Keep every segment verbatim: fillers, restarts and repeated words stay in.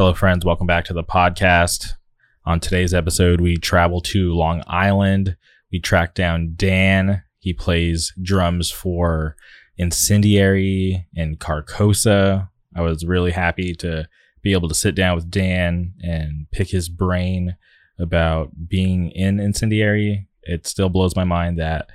Hello, friends. Welcome back to the podcast. On today's episode, we travel to Long Island. We track down Dan. He plays drums for Incendiary and Carcosa. I was really happy to be able to sit down with Dan and pick his brain about being in Incendiary. It still blows my mind that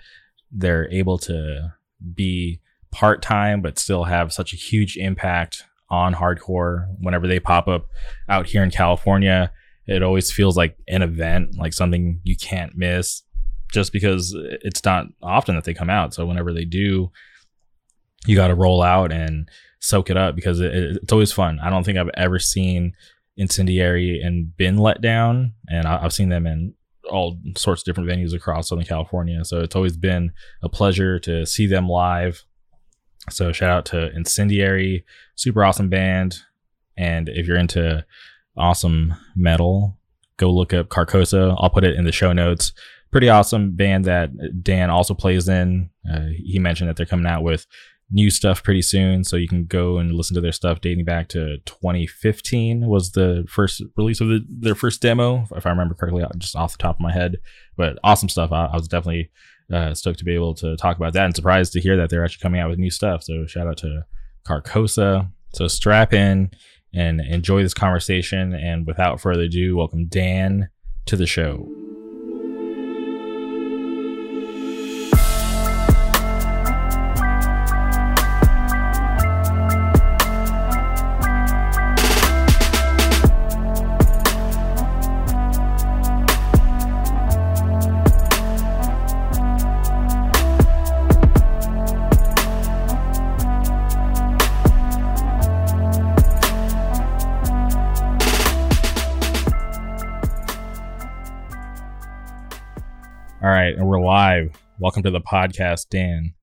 they're able to be part-time but still have such a huge impact on hardcore. Whenever they pop up out here in California, it always feels like an event, like something you can't miss, just because it's not often that they come out. So whenever they do, you got to roll out and soak it up, because it, it's always fun. I don't think I've ever seen Incendiary and been let down, and I, I've seen them in all sorts of different venues across Southern California. So it's always been a pleasure to see them live. So shout out to Incendiary, super awesome band. And if you're into awesome metal, go look up Carcosa. I'll put it in the show notes. Pretty awesome band that Dan also plays in. Uh, he mentioned that they're coming out with new stuff pretty soon, so you can go and listen to their stuff dating back to twenty fifteen was the first release of the, their first demo, if I remember correctly, just off the top of my head. But awesome stuff. I, I was definitely uh, stoked to be able to talk about that, and surprised to hear that they're actually coming out with new stuff. So shout out to Carcosa. So strap in and enjoy this conversation. And without further ado, welcome Dan to the show. All right, and we're live. Welcome to the podcast, Dan.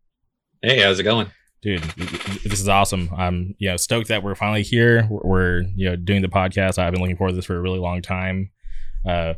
Hey, how's it going? Dude, this is awesome. I'm you know, stoked that we're finally here. We're, we're you know doing the podcast. I've been looking forward to this for a really long time. Uh,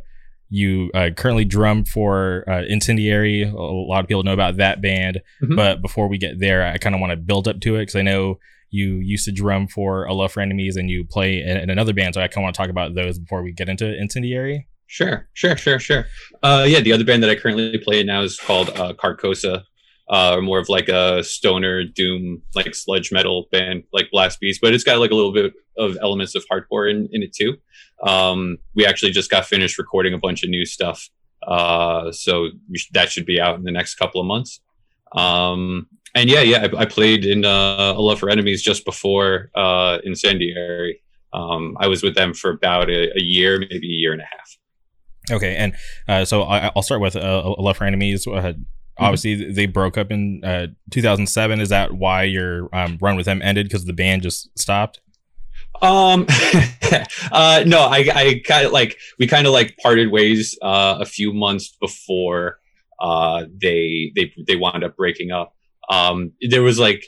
you uh, currently drum for uh, Incendiary. A lot of people know about that band. Mm-hmm. But before we get there, I kind of want to build up to it, because I know you used to drum for A Love for Enemies and you play in, in another band. So I kind of want to talk about those before we get into Incendiary. Sure, sure, sure, sure. Uh, yeah, the other band that I currently play in now is called uh, Carcosa, uh, more of like a stoner, doom, like sludge metal band, like Blast Beast, but it's got like a little bit of elements of hardcore in, in it too. Um, we actually just got finished recording a bunch of new stuff, uh, so we sh- that should be out in the next couple of months. Um, and yeah, yeah, I, I played in uh, A Love for Enemies just before uh, Incendiary. Um, I was with them for about a, a year, maybe a year and a half. Okay, and uh, so I, I'll start with uh, A Love for Enemies. Uh, obviously, mm-hmm. they broke up in uh, two thousand seven. Is that why your um, run with them ended? Because the band just stopped? Um, uh, no, I, I kind of like we kind of like parted ways uh, a few months before uh, they they they wound up breaking up. Um, there was like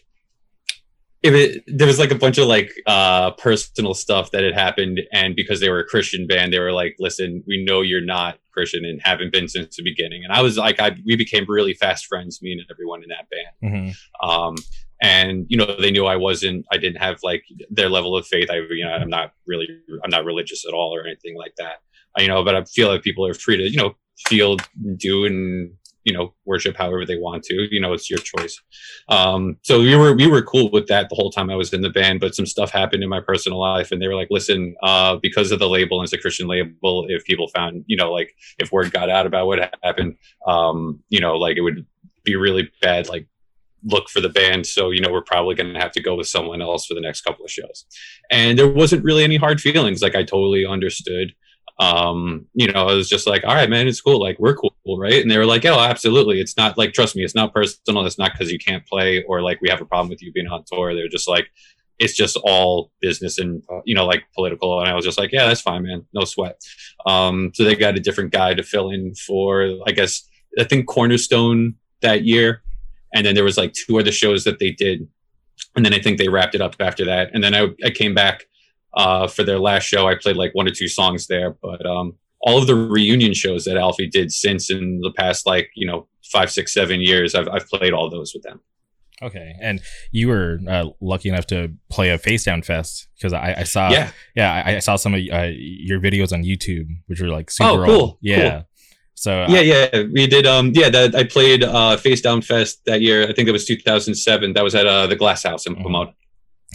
if it, there was like a bunch of like uh, personal stuff that had happened, and because they were a Christian band, they were like, "Listen, we know you're not Christian and haven't been since the beginning." And I was like, I, we became really fast friends, me and everyone in that band. Mm-hmm. Um, and you know, they knew I wasn't, I didn't have like their level of faith. I, you know, I'm not really, I'm not religious at all or anything like that. I, you know, but I feel like people are free to, you know, feel, do, and you know, worship however they want to, you know, it's your choice. Um, so we were, we were cool with that the whole time I was in the band, but some stuff happened in my personal life, and they were like, listen, uh, because of the label, and it's a Christian label, if people found, you know, like if word got out about what happened, um, you know, like it would be really bad, like look for the band. So, you know, we're probably going to have to go with someone else for the next couple of shows. And there wasn't really any hard feelings. Like I totally understood. Um, you know, I was just like, all right, man, it's cool. Like, we're cool, right? And they were like, oh, absolutely. It's not like, trust me, it's not personal. It's not because you can't play or like we have a problem with you being on tour. They're just like, it's just all business and, you know, like political. And I was just like, yeah, that's fine, man. No sweat. Um, so they got a different guy to fill in for, I guess, I think Cornerstone that year. And then there was like two other shows that they did. And then I think they wrapped it up after that. And then I, I came back Uh, for their last show. I played like one or two songs there, but um, all of the reunion shows that Alfie did since in the past, like, you know, five, six, seven years, I've I've played all those with them. Okay, and you were uh, lucky enough to play a Face Down Fest because I, I saw, yeah, yeah, I, I saw some of uh, your videos on YouTube, which were like super oh, cool, old. yeah. Cool. So yeah, I, yeah, we did. Um, yeah, that I played uh, Face Down Fest that year. I think it was two thousand seven. That was at uh, the Glass House in Pomona.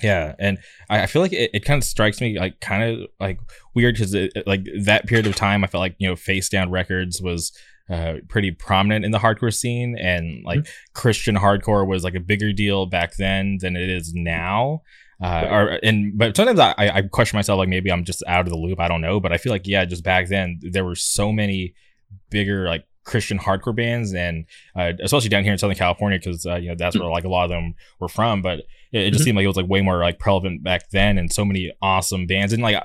Yeah, and I, I feel like it, it kind of strikes me like kind of like weird because like that period of time, I felt like you know Face Down Records was. Uh, pretty prominent in the hardcore scene, and like mm-hmm. Christian hardcore was like a bigger deal back then than it is now. Uh, or, and but sometimes I, I question myself, like maybe I'm just out of the loop. I don't know, but I feel like yeah, just back then there were so many bigger like Christian hardcore bands, and uh, especially down here in Southern California because uh, you know that's mm-hmm. where like a lot of them were from. But it, it just mm-hmm. seemed like it was like way more like prevalent back then, and so many awesome bands and like.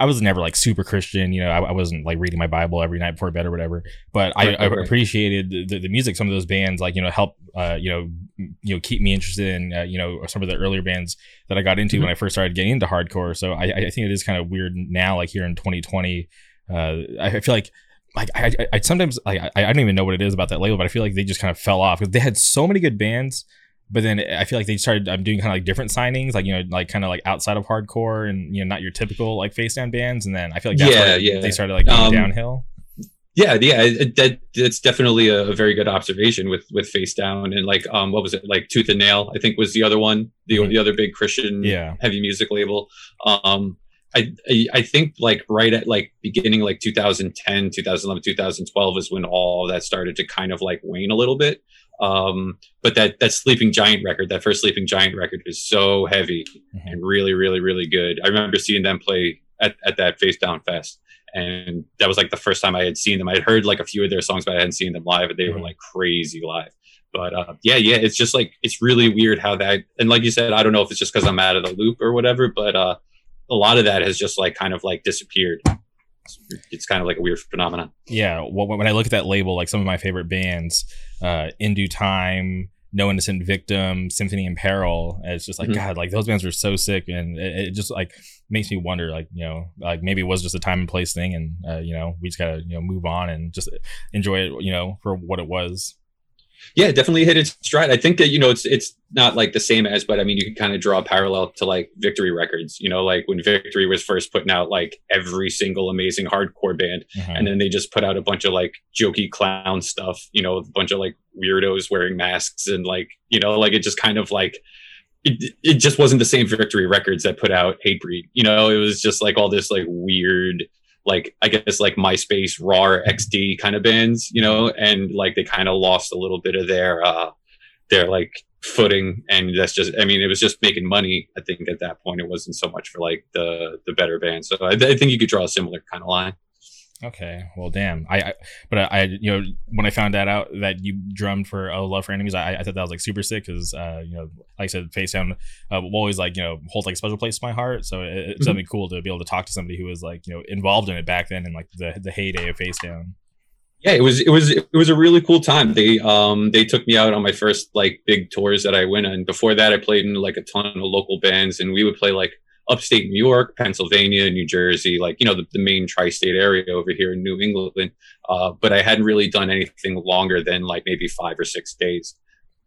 I was never like super Christian, you know, I, I wasn't like reading my Bible every night before bed or whatever, but I, I appreciated the, the music. Some of those bands like, you know, help, uh, you know, you know, keep me interested in, uh, you know, some of the earlier bands that I got into mm-hmm. when I first started getting into hardcore. So I, I think it is kind of weird now, like here in twenty twenty, uh, I feel like, like I, I, I sometimes like, I, I don't even know what it is about that label, but I feel like they just kind of fell off because they had so many good bands. But then I feel like they started um, doing kind of like different signings, like, you know, like kind of like outside of hardcore and, you know, not your typical like Face Down bands. And then I feel like that's yeah, yeah. they started like going um, downhill. Yeah. Yeah. It, that That's definitely a, a very good observation with, with Face Down and like, um, what was it? Like Tooth and Nail, I think was the other one, the, mm-hmm. the other big Christian yeah. heavy music label. Um, I, I, I think like right at like beginning, like two thousand ten, two thousand eleven, two thousand twelve is when all that started to kind of like wane a little bit. Um, but that, that Sleeping Giant record, that first Sleeping Giant record is so heavy mm-hmm. and really, really, really good. I remember seeing them play at, at that Face Down Fest. And that was like the first time I had seen them. I had heard like a few of their songs, but I hadn't seen them live and they mm-hmm. were like crazy live. But, uh, yeah, yeah, it's just like, it's really weird how that, and like you said, I don't know if it's just cause I'm out of the loop or whatever, but, uh, a lot of that has just like kind of like disappeared. It's kind of like a weird phenomenon. Yeah, well, when I look at that label, like some of my favorite bands, uh, In Due Time, No Innocent Victim, Symphony in Peril, it's just like mm-hmm. God, like those bands were so sick, and it, it just like makes me wonder, like you know, like maybe it was just a time and place thing, and uh, you know, we just gotta you know move on and just enjoy it, you know, for what it was. Yeah, definitely hit its stride. I think that you know it's it's not like the same as, but I mean you can kind of draw a parallel to like Victory Records. You know, like when Victory was first putting out like every single amazing hardcore band, mm-hmm. and then they just put out a bunch of like jokey clown stuff. You know, a bunch of like weirdos wearing masks and like you know, like it just kind of like it, it just wasn't the same Victory Records that put out Hatebreed. You know, it was just like all this like weird. Like I guess like MySpace, R A R, X D kind of bands, you know, and like they kind of lost a little bit of their uh, their like footing, and that's just I mean it was just making money. I think at that point it wasn't so much for like the the better bands. So I, I think you could draw a similar kind of line. Okay, well, damn. I, I but I, I you know when I found that out that you drummed for A Love for Enemies, I, I thought that was like super sick because uh, you know like I said, Face Down uh, will always like you know hold like a special place in my heart. So it, it's mm-hmm. something cool to be able to talk to somebody who was like you know involved in it back then and like the the heyday of Face Down. Yeah, it was it was it was a really cool time. They um they took me out on my first like big tours that I went on. Before that, I played in like a ton of local bands, and we would play like. Upstate New York, Pennsylvania, New Jersey, like, you know, the, the main tri-state area over here in New England. Uh, but I hadn't really done anything longer than like maybe five or six days.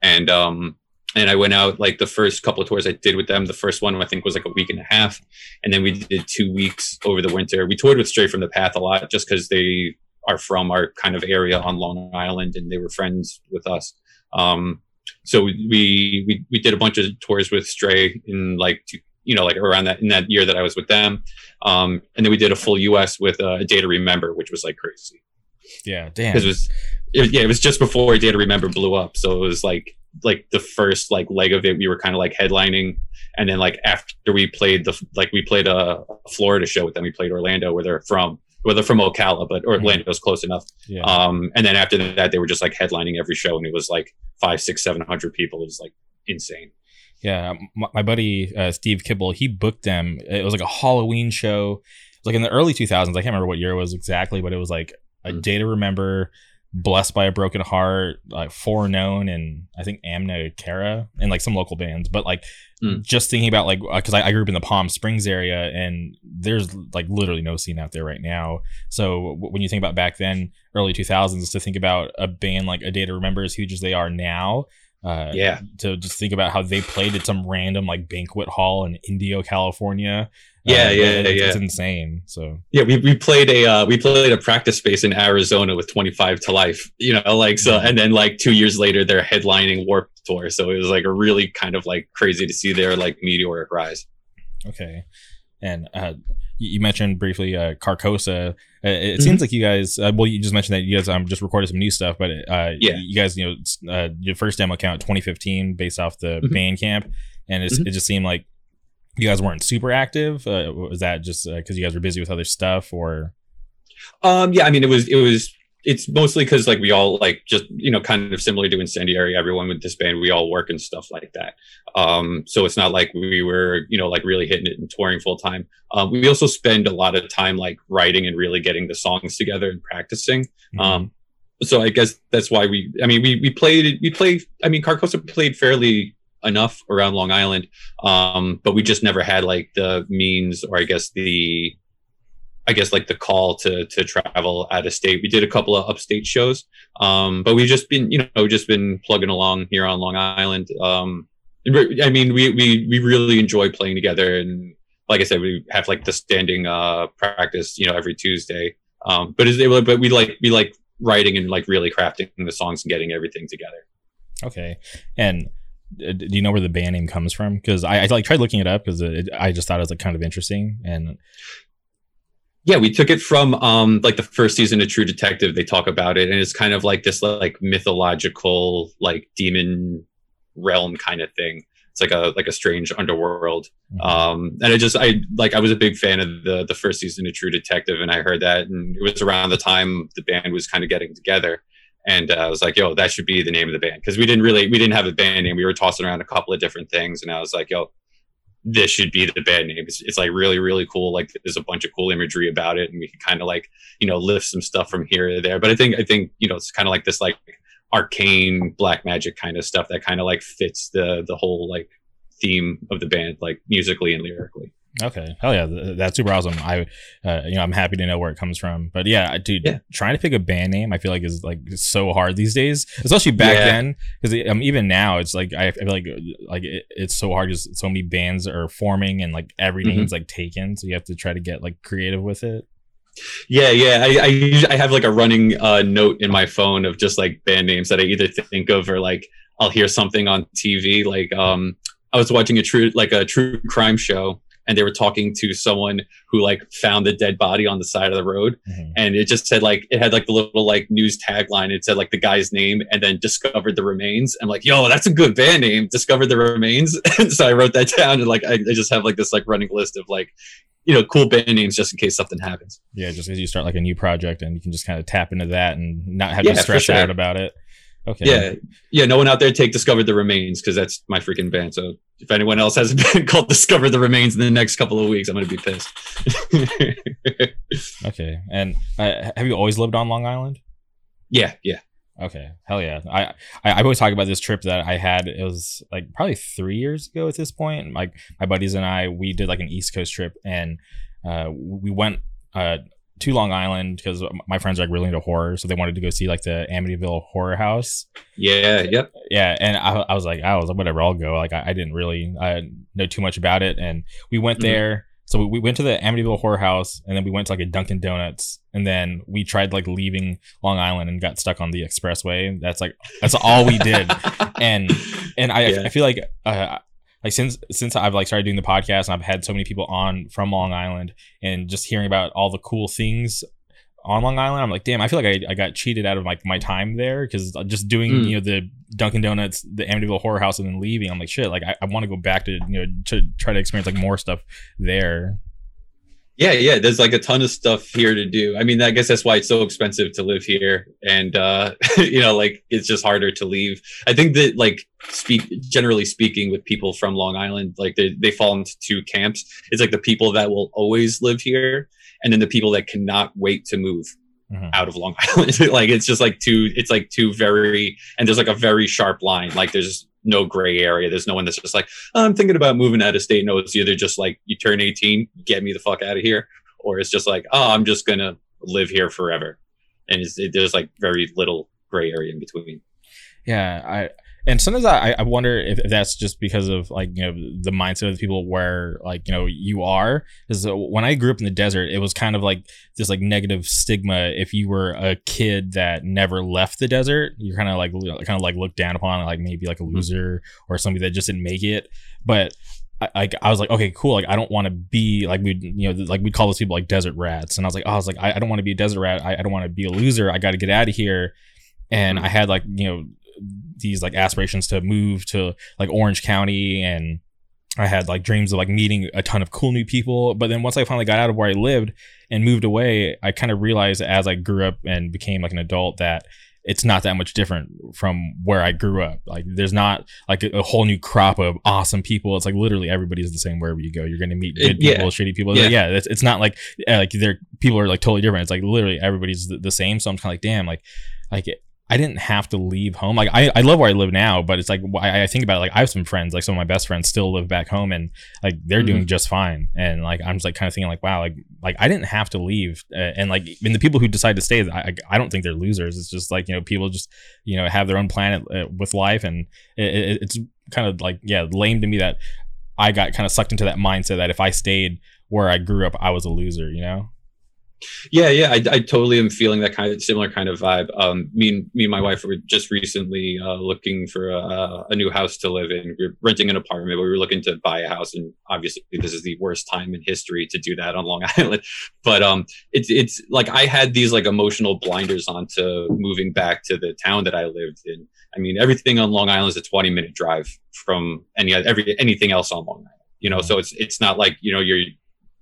And, um, and I went out like the first couple of tours I did with them. The first one I think was like a week and a half. And then we did two weeks over the winter. We toured with Straight from the Path a lot just because they are from our kind of area on Long Island and they were friends with us. Um, so we, we, we did a bunch of tours with Stray in like two, you know, like around that in that year that I was with them. Um, and then we did a full U S with uh, A Day to Remember, which was like crazy. Yeah, damn. It was, it, yeah, it was just before A Day to Remember blew up. So it was like, like the first like leg of it, we were kind of like headlining. And then like after we played the, like we played a Florida show with them, we played Orlando where they're from, well, they're from Ocala, but Orlando's mm-hmm. close enough. Yeah. Um, and then after that, they were just like headlining every show. And it was like five, six, seven hundred people. It was like insane. Yeah, my, my buddy uh, Steve Kibble, he booked them. It was like a Halloween show, like in the early two thousands. I can't remember what year it was exactly, but it was like A Day to Remember, Blessed by a Broken Heart, like Foreknown, and I think Amna Cara, and like some local bands. But like mm. just thinking about like because I, I grew up in the Palm Springs area, and there's like literally no scene out there right now. So when you think about back then, early two thousands, to think about a band like A Day to Remember as huge as they are now. Uh, yeah. To just think about how they played at some random like banquet hall in Indio, California. Yeah, uh, yeah, it's, yeah. It's insane. So yeah, we we played a uh, we played a practice space in Arizona with twenty-five to life. You know, like so, and then like two years later, they're headlining Warped Tour. So it was like a really kind of like crazy to see their like meteoric rise. Okay, and uh, you mentioned briefly uh, Carcosa. It seems like you guys, uh, well, you just mentioned that you guys um, just recorded some new stuff, but uh, yeah. you guys, you know, uh, your first demo came out twenty fifteen based off the mm-hmm. Bandcamp, and it's, mm-hmm. it just seemed like you guys weren't super active. Uh, was that just because uh, you guys were busy with other stuff, or? Um, yeah, I mean, it was, it was, it's mostly because like we all like just, you know, kind of similar to Incendiary, everyone with this band, we all work and stuff like that. Um, so it's not like we were, you know, like really hitting it and touring full time. Um, we also spend a lot of time like writing and really getting the songs together and practicing. Mm-hmm. Um, so I guess that's why we, I mean, we, we played, we played, I mean, Carcosa played fairly enough around Long Island. Um, but we just never had like the means or I guess the, I guess like the call to to travel out of state. We did a couple of upstate shows, um, but we've just been, you know, just been plugging along here on Long Island. Um, I mean, we we we really enjoy playing together, and like I said, we have like the standing uh, practice, you know, every Tuesday. Um, but is but we like we like writing and like really crafting the songs and getting everything together. Okay, and do you know where the band name comes from? Because I, I like tried looking it up because I just thought it was like kind of interesting and. Yeah, we took it from um, like the first season of True Detective. They talk about it, and it's kind of like this like mythological like demon realm kind of thing. It's like a like a strange underworld. Mm-hmm. Um, and I just I like I was a big fan of the the first season of True Detective, and I heard that, and it was around the time the band was kind of getting together, and uh, I was like, yo, that should be the name of the band because we didn't really we didn't have a band name. We were tossing around a couple of different things, and I was like, yo. This should be the band name. It's, it's like really, really cool. Like there's a bunch of cool imagery about it, and we can kind of like, you know, lift some stuff from here to there. But I think, I think, you know, it's kind of like this like arcane black magic kind of stuff that kind of like fits the the whole like theme of the band, like musically and lyrically. Okay, hell yeah, that's super awesome. I, uh, you know, I'm happy to know where it comes from. But yeah, dude, yeah. trying to pick a band name, I feel like is like so hard these days, especially back yeah. then. Because um, even now, it's like I feel like like it, it's so hard because so many bands are forming and like every mm-hmm. name's like taken, so you have to try to get like creative with it. Yeah, yeah, I I, usually, I have like a running uh, note in my phone of just like band names that I either think of or like I'll hear something on T V. Like um, I was watching a true like a true crime show. And they were talking to someone who like found the dead body on the side of the road. Mm-hmm. And it just said like, it had like the little like news tagline. It said like the guy's name and then discovered the remains. I'm like, yo, that's a good band name. Discovered the remains. And so I wrote that down and like, I, I just have like this like running list of like, you know, cool band names just in case something happens. Yeah. Just as you start like a new project and you can just kind of tap into that and not have yeah, to stress sure. out about it. Okay. Yeah. Yeah. No one out there take Discover the Remains because that's my freaking band. So if anyone else has a band called Discover the Remains in the next couple of weeks, I'm going to be pissed. Okay. And uh, have you always lived on Long Island? Yeah. Yeah. Okay. Hell yeah. I, I, I always talk about this trip that I had. It was like probably three years ago at this point. Like my buddies and I, we did like an East Coast trip and uh, we went. Uh, to Long Island because my friends are like really into horror, so they wanted to go see like the Amityville Horror House. Yeah, yep, yeah. And I, I was like, I was like, whatever, I'll go. Like, I, I didn't really I know too much about it, and we went mm-hmm. there. So we, we went to the Amityville Horror House, and then we went to like a Dunkin' Donuts, and then we tried like leaving Long Island and got stuck on the expressway. That's like that's all we did, and and I yeah. I feel like. Uh, Like since since I've like started doing the podcast and I've had so many people on from Long Island and just hearing about all the cool things on Long Island, I'm like, damn, I feel like I, I got cheated out of like my, my time there because just doing mm. you know the Dunkin' Donuts, the Amityville Horror House, and then leaving, I'm like, shit, like I, I want to go back to you know to try to experience like more stuff there. Yeah, yeah. There's like a ton of stuff here to do. I mean, I guess that's why it's so expensive to live here. And, uh, you know, like it's just harder to leave. I think that like speak generally speaking with people from Long Island, like they, they fall into two camps. It's like the people that will always live here and then the people that cannot wait to move mm-hmm. out of Long Island. Like it's just like two, it's like two very, and there's like a very sharp line. Like there's no gray area. There's no one that's just like, oh, I'm thinking about moving out of state. No, it's either just like you turn eighteen, get me the fuck out of here. Or it's just like, oh, I'm just going to live here forever. And it's, it, there's like very little gray area in between. Yeah. I, And sometimes I, I wonder if, if that's just because of, like, you know, the mindset of the people where, like, you know, you are. Because when I grew up in the desert, it was kind of like this, like, negative stigma. If you were a kid that never left the desert, you're kind of like, kind of like looked down upon, like maybe like a loser or somebody that just didn't make it. But like I was like, okay, cool. Like I don't want to be like, we, you know, like we call those people like desert rats. And I was like, oh, I was like, I, I don't want to be a desert rat. I, I don't want to be a loser. I got to get out of here. And I had like, you know, these like aspirations to move to like Orange County, and I had like dreams of like meeting a ton of cool new people. But then once I finally got out of where I lived and moved away, I kind of realized as I grew up and became like an adult that it's not that much different from where I grew up. Like there's not like a, a whole new crop of awesome people. It's like literally everybody's the same wherever you go. You're going to meet good people, yeah. shitty people. Yeah, like, yeah it's, it's not like like they're people are like totally different. It's like literally everybody's the, the same. So I'm kind of like, damn, like like I didn't have to leave home. Like I, I love where I live now, but it's like I, I think about it. Like I have some friends, like some of my best friends still live back home, and like they're mm-hmm. doing just fine. And like I'm just like kind of thinking like, wow, like like I didn't have to leave. Uh, and like in the people who decide to stay, I I don't think they're losers. It's just like, you know, people just, you know, have their own planet uh, with life, and it, it, it's kind of like yeah, lame to me that I got kind of sucked into that mindset that if I stayed where I grew up, I was a loser, you know. Yeah, yeah, I, I totally am feeling that kind of similar kind of vibe. Um, me and me and my wife were just recently uh, looking for a, a new house to live in. We were renting an apartment, but we were looking to buy a house, and obviously this is the worst time in history to do that on Long Island. But um, it's it's like I had these like emotional blinders on to moving back to the town that I lived in. I mean, everything on Long Island is a twenty minute drive from any every anything else on Long Island. You know, so it's it's not like, you know, you're.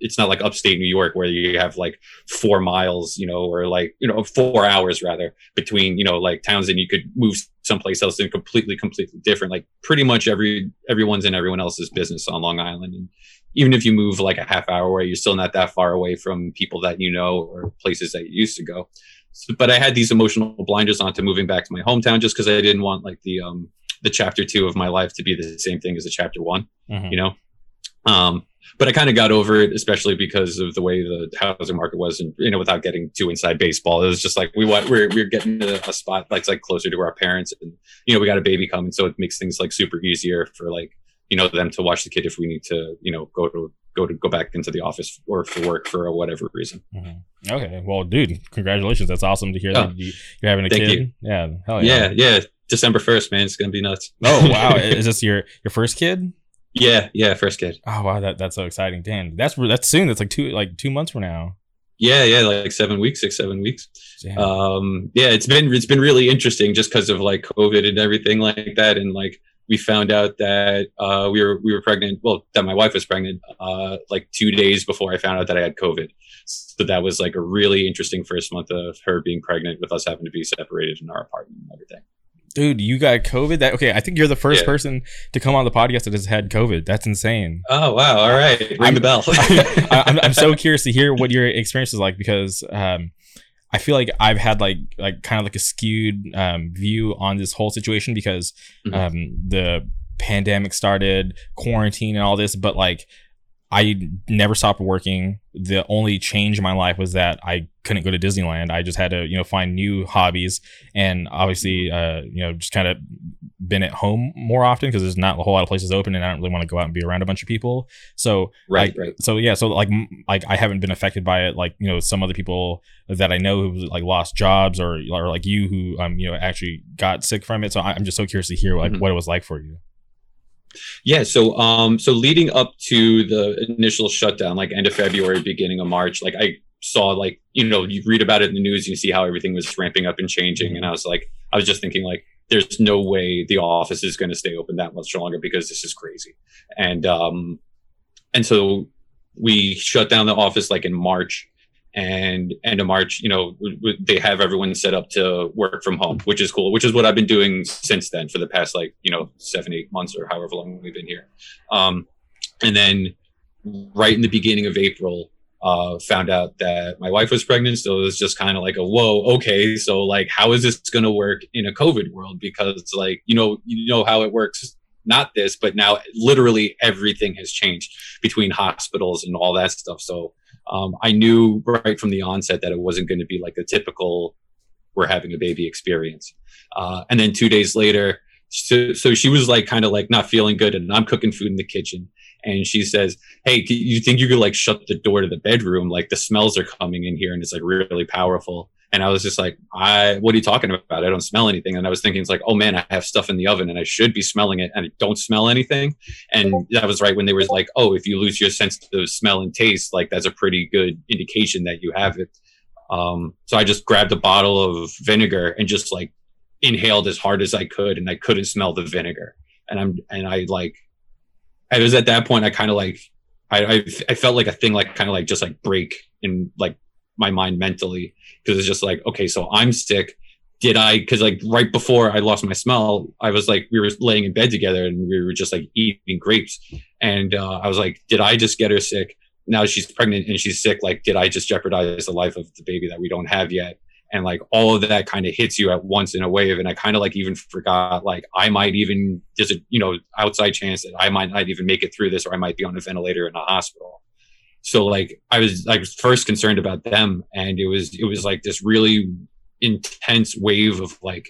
It's not like upstate New York where you have like four miles, you know, or like, you know, four hours rather between, you know, like towns, and you could move someplace else and completely, completely different. Like pretty much every everyone's in everyone else's business on Long Island. And even if you move like a half hour away, you're still not that far away from people that you know or places that you used to go. So, but I had these emotional blinders on to moving back to my hometown just because I didn't want like the um the chapter two of my life to be the same thing as the chapter one, mm-hmm. you know? Um, But I kind of got over it, especially because of the way the housing market was, and you know, without getting too inside baseball, it was just like we want we're we're getting to a spot like like closer to our parents, and you know, we got a baby coming, so it makes things like super easier for like, you know, them to watch the kid if we need to, you know, go to go to go back into the office or for work for whatever reason. Mm-hmm. Okay, well, dude, congratulations! That's awesome to hear oh, that you, you're having a thank kid. You. Yeah, hell yeah, yeah, yeah. December first, man, it's gonna be nuts. Oh wow, is this your your first kid? Yeah, yeah, first kid. Oh wow, that that's so exciting, Dan. That's that's soon. That's like two like two months from now. Yeah, yeah, like seven weeks, six seven weeks. Damn. Um, yeah, it's been it's been really interesting just because of like COVID and everything like that, and like we found out that uh, we were we were pregnant. Well, that my wife was pregnant uh, like two days before I found out that I had COVID. So that was like a really interesting first month of her being pregnant with us having to be separated in our apartment and everything. Dude, you got COVID? That okay, I think you're the first yeah. person to come on the podcast that has had COVID. That's insane. Oh, wow. All right. Ring I'm, the bell. I, I'm, I'm so curious to hear what your experience is like, because um, I feel like I've had like like kind of like a skewed um, view on this whole situation because mm-hmm. um, the pandemic started, quarantine and all this, but like I never stopped working. The only change in my life was that I couldn't go to Disneyland. I just had to, you know, find new hobbies, and obviously, uh, you know, just kind of been at home more often because there's not a whole lot of places open, and I don't really want to go out and be around a bunch of people. So, right, I, right. So yeah, so like, like I haven't been affected by it, like, you know, some other people that I know who like lost jobs, or or like you who um you know actually got sick from it. So I'm just so curious to hear like mm-hmm. what it was like for you. Yeah. So, um, so leading up to the initial shutdown, like end of February, beginning of March, like I saw, like, you know, you read about it in the news, you see how everything was ramping up and changing. And I was like, I was just thinking like, there's no way the office is going to stay open that much longer because this is crazy. And, um, and so we shut down the office like in March. And end of March, you know, w- w- they have everyone set up to work from home, which is cool, which is what I've been doing since then for the past, like, you know, seven, eight months or however long we've been here. Um, and then right in the beginning of April, uh, found out that my wife was pregnant. So it was just kind of like a, whoa, okay. So like, how is this going to work in a COVID world? Because like, you know, you know how it works. Not this, but now literally everything has changed between hospitals and all that stuff. So Um, I knew right from the onset that it wasn't going to be like the typical we're having a baby experience. Uh, and then two days later, So, so she was like, kind of like not feeling good, and I'm cooking food in the kitchen. And she says, hey, do you think you could like shut the door to the bedroom? Like the smells are coming in here and it's like really powerful. And I was just like, I, what are you talking about? I don't smell anything. And I was thinking, it's like, oh man, I have stuff in the oven and I should be smelling it and I don't smell anything. And that was right when they were like, oh, if you lose your sense of smell and taste, like that's a pretty good indication that you have it. Um, so I just grabbed a bottle of vinegar and just like inhaled as hard as I could. And I couldn't smell the vinegar. And I'm, and I like, it was at that point I kind of like I, I I felt like a thing like kind of like just like break in like my mind mentally, because it's just like, okay, so I'm sick. Did I? Because like right before I lost my smell, I was like, we were laying in bed together and we were just like eating grapes, and uh, I was like, did I just get her sick? Now she's pregnant and she's sick. Like, did I just jeopardize the life of the baby that we don't have yet? And like all of that kind of hits you at once in a wave. And I kind of like even forgot, like I might even, there's a, you know, outside chance that I might not even make it through this, or I might be on a ventilator in a hospital. So like I was like first concerned about them. And it was, it was like this really intense wave of like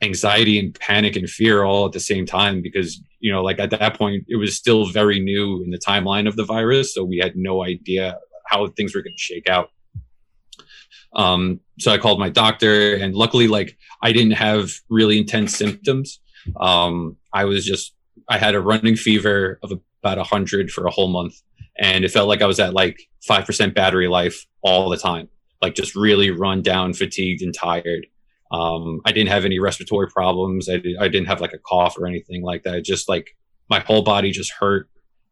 anxiety and panic and fear all at the same time, because, you know, like at that point it was still very new in the timeline of the virus. So we had no idea how things were going to shake out. Um, so I called my doctor, and luckily, like I didn't have really intense symptoms. Um, I was just, I had a running fever of about a hundred for a whole month. And it felt like I was at like five percent battery life all the time, like just really run down, fatigued and tired. Um, I didn't have any respiratory problems. I, I didn't have like a cough or anything like that. It just like my whole body just hurt,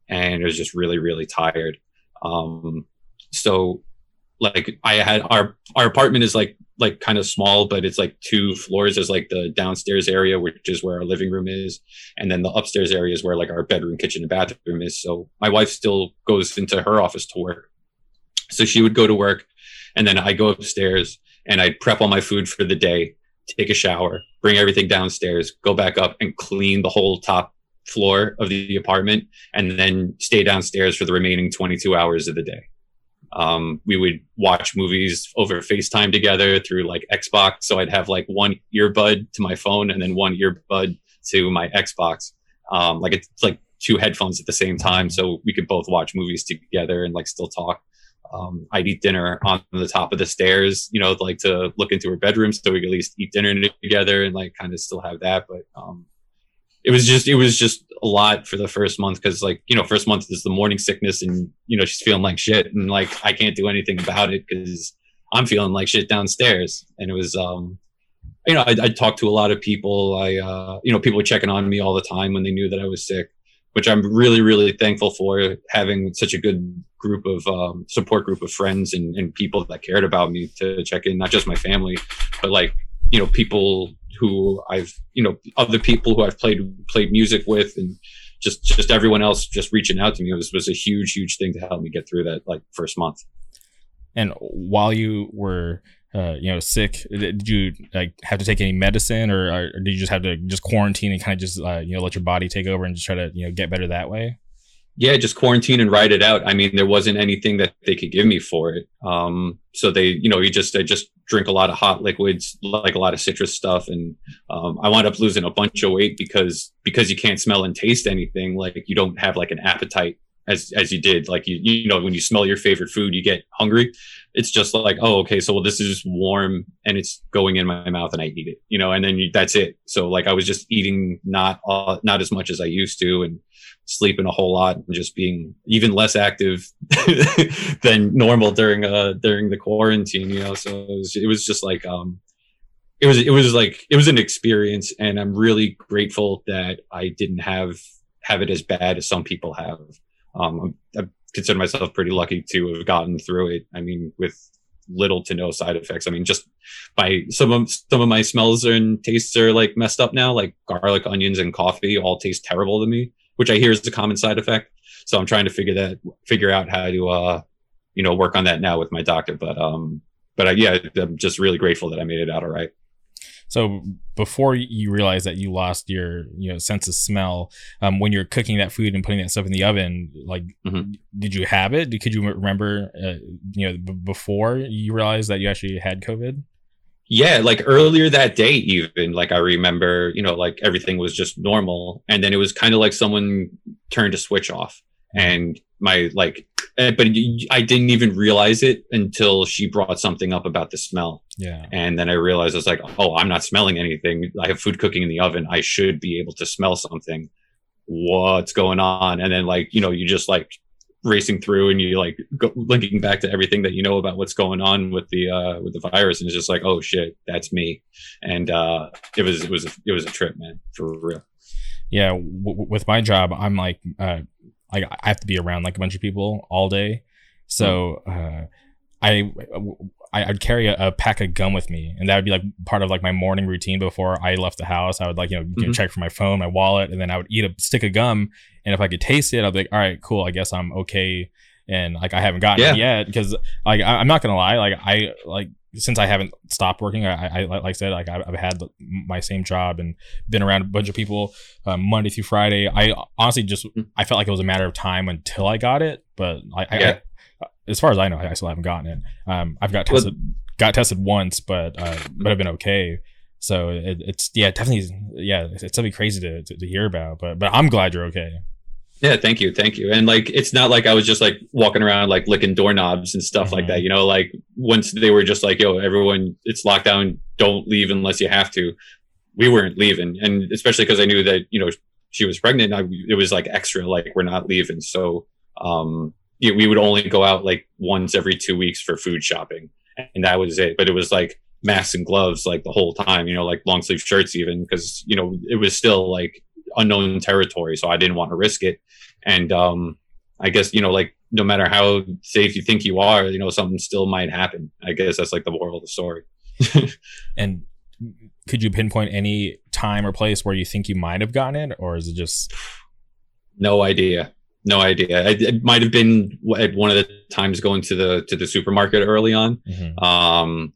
and it was just really, really tired. Um, so Like I had our, our apartment is like, like kind of small, but it's like two floors. There's like the downstairs area, which is where our living room is. And then the upstairs area is where like our bedroom, kitchen and bathroom is. So my wife still goes into her office to work. So she would go to work, and then I go upstairs and I'd prep all my food for the day, take a shower, bring everything downstairs, go back up and clean the whole top floor of the apartment, and then stay downstairs for the remaining twenty-two hours of the day. Um, we would watch movies over FaceTime together through like Xbox. So I'd have like one earbud to my phone and then one earbud to my Xbox. Um, like it's like two headphones at the same time, so we could both watch movies together and like still talk. Um, I'd eat dinner on the top of the stairs, you know, like to look into her bedroom, so we could at least eat dinner together and like kind of still have that. But, um, it was just, it was just a lot for the first month. Cause like, you know, first month is the morning sickness, and, you know, she's feeling like shit, and like, I can't do anything about it cause I'm feeling like shit downstairs. And it was, um, you know, I, I talked to a lot of people. I, uh, you know, people were checking on me all the time when they knew that I was sick, which I'm really, really thankful for, having such a good group of, um, support group of friends and, and people that cared about me to check in, not just my family, but like, you know, people who I've, you know, other people who I've played, played music with, and just, just everyone else just reaching out to me was, was a huge, huge thing to help me get through that like first month. And while you were, uh, you know, sick, did you like have to take any medicine, or, or did you just have to just quarantine and kind of just, uh, you know, let your body take over and just try to, you know, get better that way? Yeah, just quarantine and ride it out. I mean, there wasn't anything that they could give me for it. Um, so they, you know, you just, I just drink a lot of hot liquids, like a lot of citrus stuff. And um, I wound up losing a bunch of weight because, because you can't smell and taste anything. Like you don't have like an appetite as, as you did. Like, you, you know, when you smell your favorite food, you get hungry. It's just like, oh, okay, so well, this is warm and it's going in my mouth and I eat it, you know, and then you, that's it. So like I was just eating not, uh, not as much as I used to, and sleeping a whole lot, and just being even less active than normal during uh during the quarantine, you know. So it was, it was just like um it was it was like it was an experience, and I'm really grateful that I didn't have have it as bad as some people have. um I consider myself pretty lucky to have gotten through it. I mean, with little to no side effects. I mean, just by some of some of my smells and tastes are like messed up now, like garlic, onions and coffee all taste terrible to me, which I hear is the common side effect. So I'm trying to figure that, figure out how to, uh, you know, work on that now with my doctor. But, um, but I, yeah, I'm just really grateful that I made it out all right. So before you realized that you lost your, you know, sense of smell, um, when you're cooking that food and putting that stuff in the oven, like, mm-hmm. did you have it? Could you remember, uh, you know, b- before you realized that you actually had COVID? Yeah, like earlier that day, even, like I remember, you know, like everything was just normal. And then it was kind of like someone turned a switch off. And my like, but I didn't even realize it until she brought something up about the smell. Yeah. And then I realized, I was like, oh, I'm not smelling anything. I have food cooking in the oven. I should be able to smell something. What's going on? And then, like, you know, you just like racing through and you like go, linking back to everything that you know about what's going on with the uh with the virus, and it's just like, oh shit, that's me. And uh it was it was a, it was a trip, man, for real. Yeah, w with my job, I'm like uh I, I have to be around like a bunch of people all day, so uh I I'd carry a, a pack of gum with me, and that would be like part of like my morning routine before I left the house. I would like, you know, mm-hmm. check for my phone, my wallet, and then I would eat a stick of gum. And if I could taste it, I'd be like, all right, cool, I guess I'm okay. And like, I haven't gotten yeah. it yet, because like, I, I'm not going to lie. Like I, like, since I haven't stopped working, I, I like I said, like I've had the, my same job and been around a bunch of people uh, Monday through Friday. I honestly just, I felt like it was a matter of time until I got it. But I, yeah. I as far as I know, I still haven't gotten it. Um, I've got tested, got tested once, but uh, but I've been okay. So it, it's yeah, definitely yeah, it's, it's something crazy to, to to hear about. But but I'm glad you're okay. Yeah, thank you, thank you. And like, it's not like I was just like walking around like licking doorknobs and stuff mm-hmm. like that. You know, like once they were just like, yo, everyone, it's lockdown. Don't leave unless you have to. We weren't leaving, and especially because I knew that, you know, she was pregnant. I, it was like extra, like we're not leaving. So. Um, Yeah, we would only go out like once every two weeks for food shopping, and that was it. But it was like masks and gloves like the whole time, you know, like long sleeve shirts even, because, you know, it was still like unknown territory. So I didn't want to risk it. And um, I guess, you know, like no matter how safe you think you are, you know, something still might happen. I guess that's like the moral of the story. And could you pinpoint any time or place where you think you might have gotten it, or is it just no idea? No idea. It, it might have been at one of the times going to the to the supermarket early on. Mm-hmm. Um,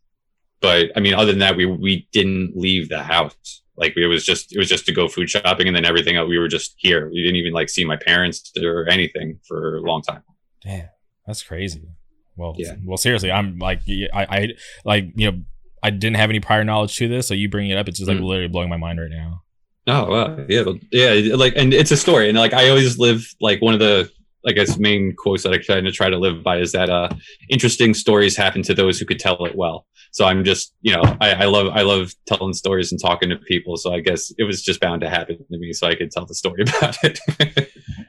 but I mean, other than that, we we didn't leave the house. Like it was just it was just to go food shopping, and then everything else, we were just here. We didn't even like see my parents or anything for a long time. Damn, that's crazy. Well, yeah. Well, seriously, I'm like I, I like you know I didn't have any prior knowledge to this, so you bringing it up, it's just like mm-hmm. literally blowing my mind right now. Oh, wow. Yeah. Yeah. Like, and it's a story. And like, I always live like one of the, I guess, main quotes that I kind of try to live by is that uh, interesting stories happen to those who could tell it well. So I'm just, you know, I, I love, I love telling stories and talking to people. So I guess it was just bound to happen to me so I could tell the story about it.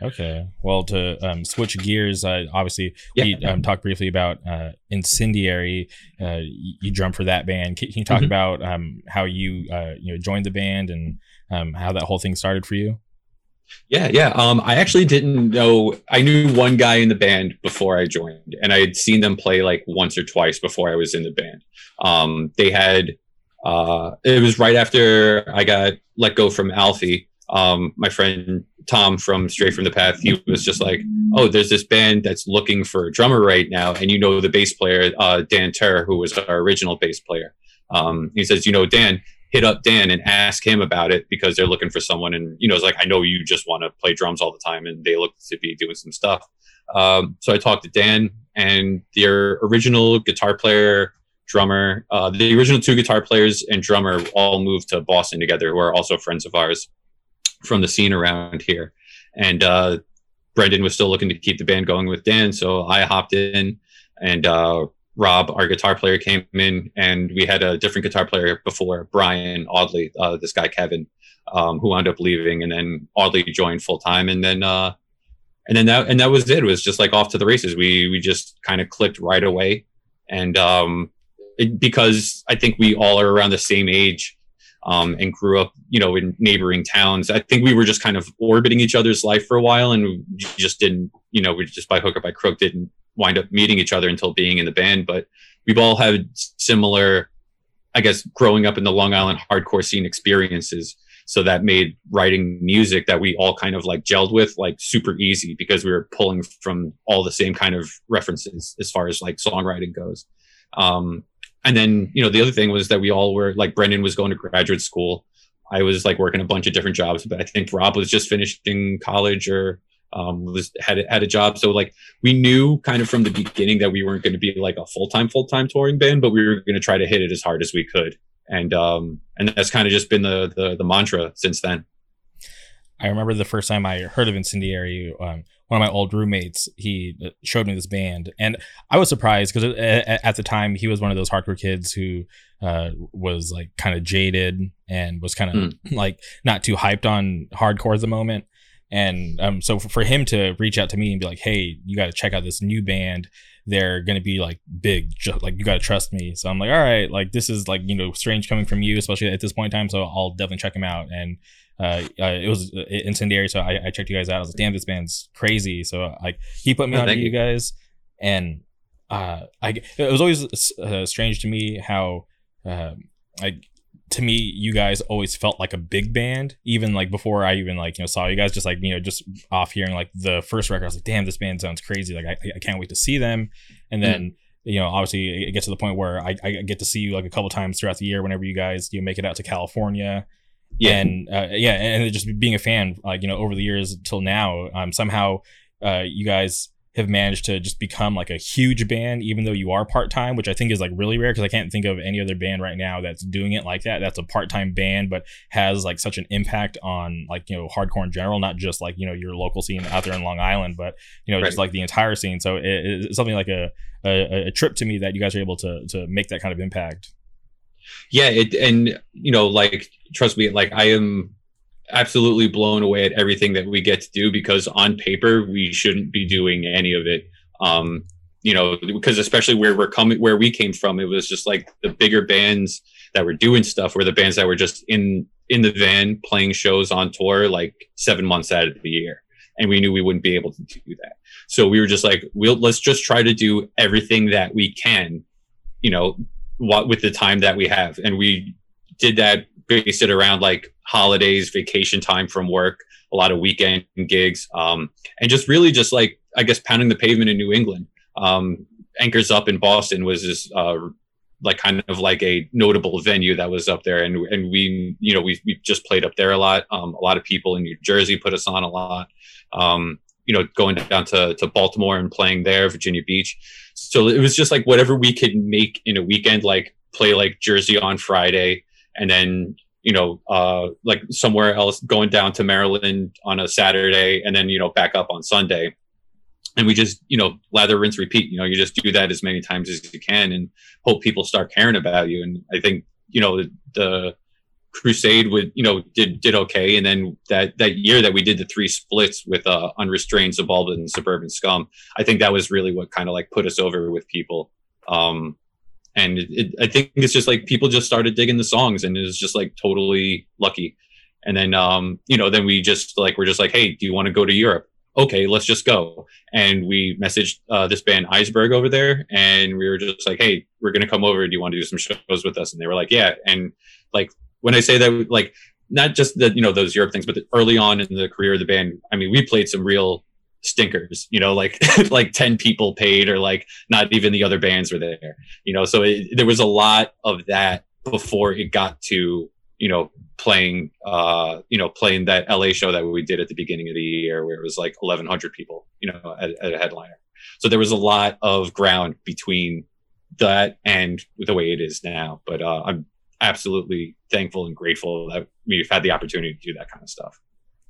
Okay. Well, to um, switch gears, uh, obviously yeah. we um, talked briefly about uh, Incendiary. Uh, you, you drum for that band. Can, can you talk mm-hmm. about um, how you, uh, you know, joined the band and um, how that whole thing started for you? Yeah, yeah. Um, I actually didn't know. I knew one guy in the band before I joined, and I had seen them play like once or twice before I was in the band. Um, they had, uh, it was right after I got let go from Alfie. Um, my friend Tom from Straight From the Path, he was just like, oh, there's this band that's looking for a drummer right now. And you know the bass player, uh, Dan Terror, who was our original bass player. Um, he says, you know, Dan, hit up Dan and ask him about it because they're looking for someone. And, you know, it's like, I know you just want to play drums all the time, and they look to be doing some stuff. Um, so I talked to Dan, and their original guitar player, drummer, uh, the original two guitar players and drummer all moved to Boston together, who are also friends of ours from the scene around here. And uh, Brendan was still looking to keep the band going with Dan. So I hopped in, and uh, Rob, our guitar player, came in, and we had a different guitar player before, Brian Audley, uh, this guy, Kevin, um, who wound up leaving, and then Audley joined full time. And then, uh, and then that, and that was it. It was just like off to the races. We, we just kind of clicked right away. And, um, it, because I think we all are around the same age, um, and grew up, you know, in neighboring towns. I think we were just kind of orbiting each other's life for a while, and we just didn't, you know, we just by hook or by crook didn't wind up meeting each other until being in the band. But we've all had similar, I guess, growing up in the Long Island hardcore scene experiences. So that made writing music that we all kind of like gelled with like super easy, because we were pulling from all the same kind of references as far as like songwriting goes. Um, and then, you know, the other thing was that we all were like, Brendan was going to graduate school. I was like working a bunch of different jobs, but I think Rob was just finishing college, or um, was had had a job. So like we knew kind of from the beginning that we weren't going to be like a full time full time touring band, but we were going to try to hit it as hard as we could. And um, and that's kind of just been the, the the mantra since then. I remember the first time I heard of Incendiary, um, one of my old roommates, he showed me this band, and I was surprised because at the time he was one of those hardcore kids who uh, was like kind of jaded and was kind of mm. like not too hyped on hardcore at the moment. And um, so for him to reach out to me and be like, hey, you got to check out this new band. They're going to be like big, just like, you got to trust me. So I'm like, all right, like this is like, you know, strange coming from you, especially at this point in time. So I'll definitely check them out. And uh, uh it was uh, Incendiary. So I, I checked you guys out. I was like, damn, this band's crazy. So like he put me oh, on to you. you guys. And uh, I, it was always uh, strange to me how uh, I, to me, you guys always felt like a big band, even like before I even like, you know, saw you guys, just like, you know, just off hearing like the first record, I was like, damn, this band sounds crazy. Like, I, I can't wait to see them. And then, mm. you know, obviously it gets to the point where I, I get to see you like a couple times throughout the year whenever you guys, you know, make it out to California. Yeah. And uh, yeah, and just being a fan, like, you know, over the years till now, um, somehow uh, you guys have managed to just become like a huge band, even though you are part-time, which I think is like really rare because I can't think of any other band right now that's doing it like that. That's a part-time band, but has like such an impact on like, you know, hardcore in general, not just like, you know, your local scene out there in Long Island, but, you know, right. just like the entire scene. So it, it's something like a, a, a trip to me that you guys are able to to make that kind of impact. Yeah. It, and, you know, like, trust me, like I am absolutely blown away at everything that we get to do, because on paper we shouldn't be doing any of it, um you know, because especially where we're coming where we came from, it was just like the bigger bands that were doing stuff were the bands that were just in in the van playing shows on tour like seven months out of the year, and we knew we wouldn't be able to do that. So we were just like, we'll let's just try to do everything that we can, you know, what with the time that we have. And we did that based it around like holidays, vacation time from work, a lot of weekend gigs, um, and just really just like, I guess, pounding the pavement in New England. Um, Anchors Up in Boston was this uh, like kind of like a notable venue that was up there. And and we, you know, we we just played up there a lot. Um, a lot of people in New Jersey put us on a lot, um, you know, going down to, to Baltimore and playing there, Virginia Beach. So it was just like whatever we could make in a weekend, like play like Jersey on Friday, and then, you know, uh, like somewhere else, going down to Maryland on a Saturday, and then, you know, back up on Sunday. And we just, you know, lather, rinse, repeat. You know, you just do that as many times as you can and hope people start caring about you. And I think, you know, the, the Crusade would, you know, did, did okay. And then that, that year that we did the three splits with uh, Unrestrained, Suburban, and Suburban Scum, I think that was really what kind of like put us over with people. Um, And it, it, I think it's just like people just started digging the songs, and it was just like totally lucky. And then, um, you know, then we just like, we're just like, hey, do you want to go to Europe? Okay, let's just go. And we messaged uh, this band Iceberg over there, and we were just like, hey, we're going to come over. Do you want to do some shows with us? And they were like, yeah. And like, when I say that, like, not just that, you know, those Europe things, but early on in the career of the band, I mean, we played some real stinkers, you know, like like ten people paid, or like not even the other bands were there, you know. So it, there was a lot of that before it got to, you know, playing uh you know playing that L A show that we did at the beginning of the year where it was like eleven hundred people, you know, at, at a headliner. So there was a lot of ground between that and the way it is now, but uh I'm absolutely thankful and grateful that we've had the opportunity to do that kind of stuff.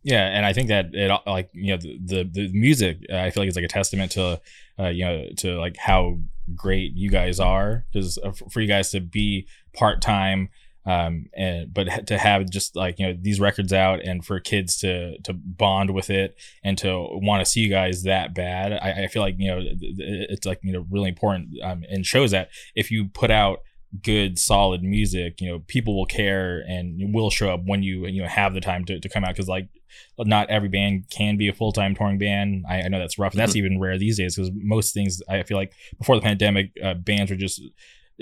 Yeah, and I think that it, like, you know, the the, the music, uh, I feel like it's like a testament to, uh, you know, to like how great you guys are, because for you guys to be part time, um, and but to have just like, you know, these records out, and for kids to to bond with it and to want to see you guys that bad, I, I feel like, you know, it's like, you know, really important, um, and shows that if you put out good solid music, you know, people will care and will show up when you, you know, have the time to, to come out, because like not every band can be a full-time touring band. I, I know that's rough, and that's mm-hmm. even rare these days, because most things, I feel like before the pandemic, uh, bands were just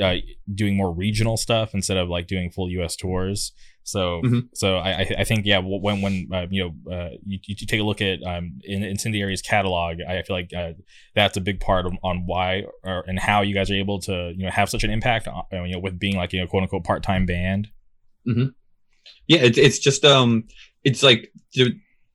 uh, doing more regional stuff instead of like doing full U S tours. So mm-hmm. so I I think, yeah, when when uh, you know, uh, you, you take a look at um in Incendiary's catalog, I feel like uh, that's a big part of, on why or and how you guys are able to, you know, have such an impact on, you know, with being like, you know, quote unquote part-time band. Mm-hmm. Yeah, it, it's just um it's like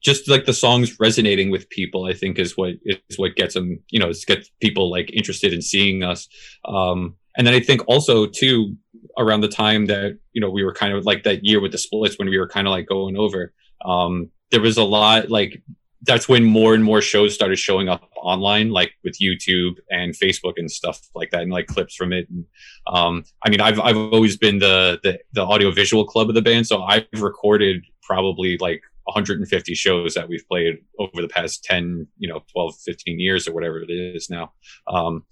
just like the songs resonating with people, I think is what is what gets them, you know, it's gets people like interested in seeing us. Um, and then I think also too, around the time that, you know, we were kind of like that year with the splits when we were kind of like going over, um, there was a lot like, that's when more and more shows started showing up online, like with YouTube and Facebook and stuff like that, and like clips from it. And, um, I mean, I've, I've always been the, the, the audio visual club of the band. So I've recorded probably like one hundred fifty shows that we've played over the past ten, you know, twelve, fifteen years or whatever it is now. Um,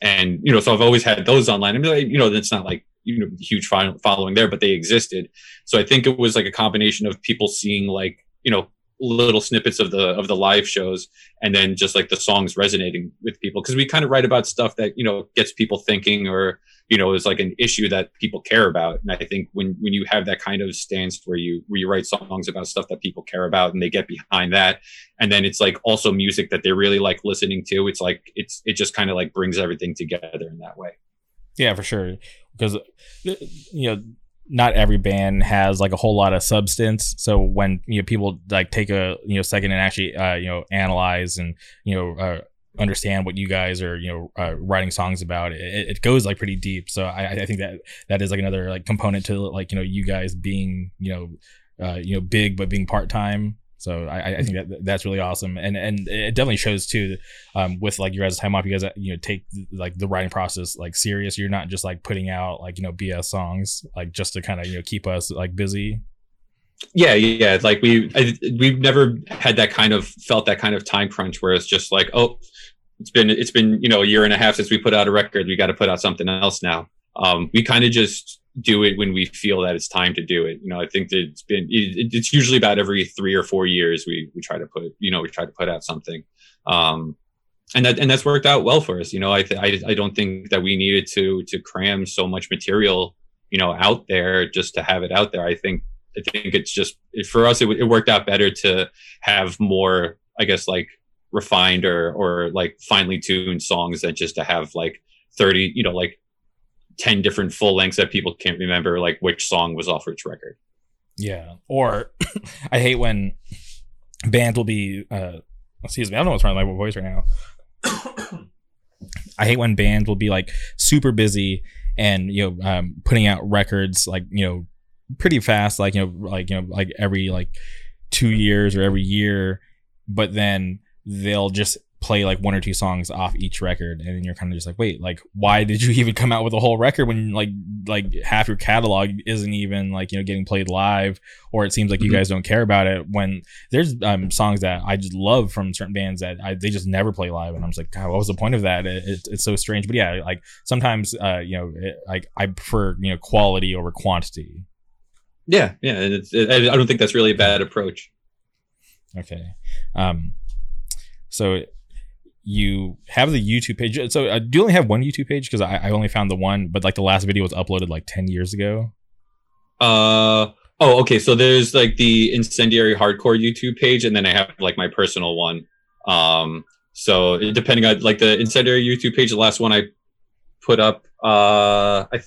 and, you know, so I've always had those online. I mean, you know, it's not like, you know, huge following there, but they existed. So I think it was like a combination of people seeing like, you know, little snippets of the of the live shows, and then just like the songs resonating with people, because we kind of write about stuff that, you know, gets people thinking, or, you know, is like an issue that people care about. And I think when when you have that kind of stance where you where you write songs about stuff that people care about and they get behind that, and then it's like also music that they really like listening to, it's like it's it just kind of like brings everything together in that way. Yeah, for sure, because, you know, not every band has like a whole lot of substance. So when, you know, people like take a, you know, second and actually, uh, you know, analyze and, you know, uh, understand what you guys are, you know, uh, writing songs about, it, it goes like pretty deep. So I, I think that that is like another like component to like, you know, you guys being, you know, uh, you know, big, but being part-time. So I, I think that that's really awesome, and and it definitely shows too. Um, with like your guys' time off, you guys, you know, take like the writing process like serious. You're not just like putting out like, you know, B S songs like just to kind of, you know, keep us like busy. Yeah, yeah. Like we I, we've never had that kind of felt that kind of time crunch where it's just like, oh, it's been it's been you know, a year and a half since we put out a record. We got to put out something else now. Um, we kind of just do it when we feel that it's time to do it. You know, I think that it's been, it, it's usually about every three or four years we, we try to put, you know, we try to put out something. Um, and that, and that's worked out well for us. You know, I, th- I, I don't think that we needed to, to cram so much material, you know, out there just to have it out there. I think, I think it's just, for us, it, it worked out better to have more, I guess, like refined or, or like finely tuned songs than just to have like thirty, you know, like ten different full lengths that people can't remember like which song was off which record. Yeah. Or I hate when bands will be, uh, excuse me, I don't know what's wrong with my voice right now. I hate when bands will be like super busy and, you know, um, putting out records like, you know, pretty fast, like, you know, like, you know, like every like two years or every year, but then they'll just play like one or two songs off each record, and then you're kind of just like, wait, like why did you even come out with a whole record when like like half your catalog isn't even like, you know, getting played live, or it seems like mm-hmm. you guys don't care about it, when there's um songs that I just love from certain bands that I, they just never play live, and I'm just like, God, what was the point of that? It, it, it's so strange. But yeah, like sometimes uh you know it, like I prefer, you know, quality over quantity. Yeah, yeah, and it's, it, I don't think that's really a bad approach. Okay. um so you have the YouTube page. So uh, do you only have one YouTube page? Because I, I only found the one, but like the last video was uploaded like ten years ago. Uh oh, okay. So there's like the Incendiary Hardcore YouTube page, and then I have like my personal one. Um, so depending on like the Incendiary YouTube page, the last one I put up, uh, I, th-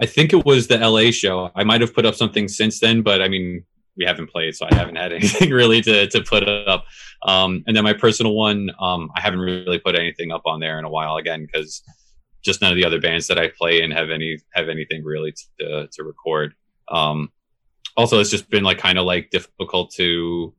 I think it was the L A show. I might have put up something since then, but I mean, we haven't played, so I haven't had anything really to, to put up. Um, and then my personal one, um, I haven't really put anything up on there in a while, again, because just none of the other bands that I play in have any have anything really to to record. Um, also, it's just been like kind of like difficult to,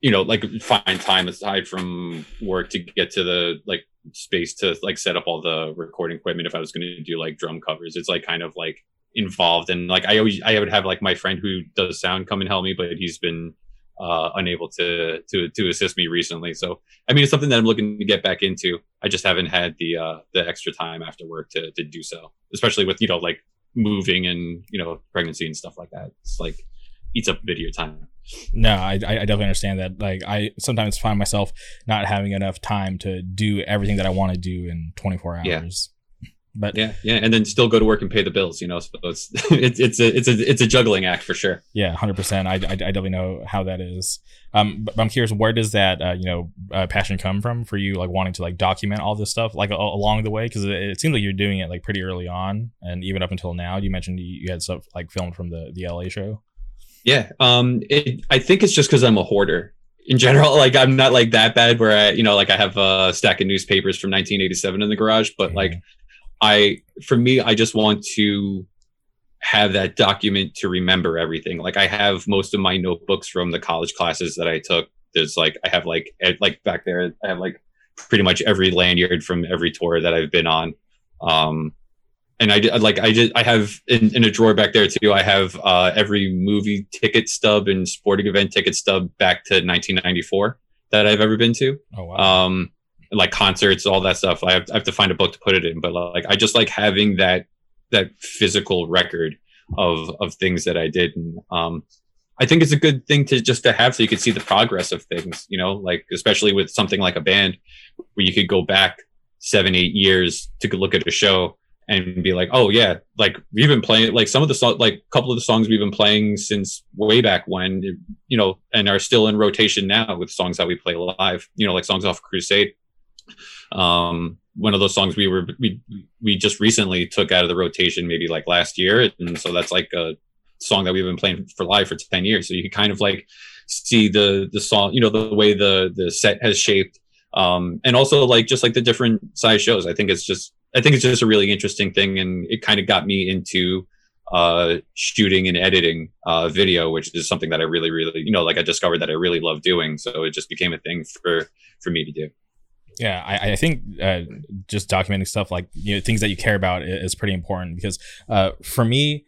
you know, like find time aside from work to get to the like space to like set up all the recording equipment. If I was going to do like drum covers, it's like kind of like involved, and like I always I would have like my friend who does sound come and help me, but he's been uh unable to to to assist me recently. So I mean, it's something that I'm looking to get back into. I just haven't had the uh the extra time after work to to do so, especially with, you know, like moving and, you know, pregnancy and stuff like that. It's like eats up a bit of your time. No, I, I definitely understand that. Like I sometimes find myself not having enough time to do everything that I want to do in twenty-four hours. Yeah. But yeah, yeah, and then still go to work and pay the bills, you know. So it's it's it's a it's a it's a juggling act for sure. Yeah, one hundred percent. I, I I definitely know how that is. Um, but I'm curious, where does that uh, you know uh, passion come from for you, like wanting to like document all this stuff like a- along the way? Because it, it seems like you're doing it like pretty early on, and even up until now. You mentioned you, you had stuff like filmed from the the L A show. Yeah. Um, it, I think it's just because I'm a hoarder in general. Like, I'm not like that bad where I, you know, like I have a stack of newspapers from nineteen eighty-seven in the garage, but like I, for me, I just want to have that document to remember everything. Like, I have most of my notebooks from the college classes that I took. There's like, I have like, like back there, I have like pretty much every lanyard from every tour that I've been on. Um, And I like I just I have in, in a drawer back there too. I have uh, every movie ticket stub and sporting event ticket stub back to nineteen ninety-four that I've ever been to. Oh wow! Um, like concerts, all that stuff. I have, I have to find a book to put it in, but like I just like having that that physical record of of things that I did. And um, I think it's a good thing to just to have so you can see the progress of things. You know, like especially with something like a band where you could go back seven, eight years to look at a show and be like, oh yeah, like we've been playing like some of the so- like a couple of the songs we've been playing since way back when, you know, and are still in rotation now with songs that we play live, you know, like songs off Crusade. Um, one of those songs we were, we, we just recently took out of the rotation, maybe like last year. And so that's like a song that we've been playing for live for ten years. So you can kind of like see the, the song, you know, the way the, the set has shaped. Um, and also like, just like the different size shows. I think it's just, I think it's just a really interesting thing, and it kind of got me into uh, shooting and editing uh, video, which is something that I really, really, you know, like I discovered that I really love doing. So it just became a thing for, for me to do. Yeah, I, I think uh, just documenting stuff like, you know, things that you care about is pretty important because uh, for me,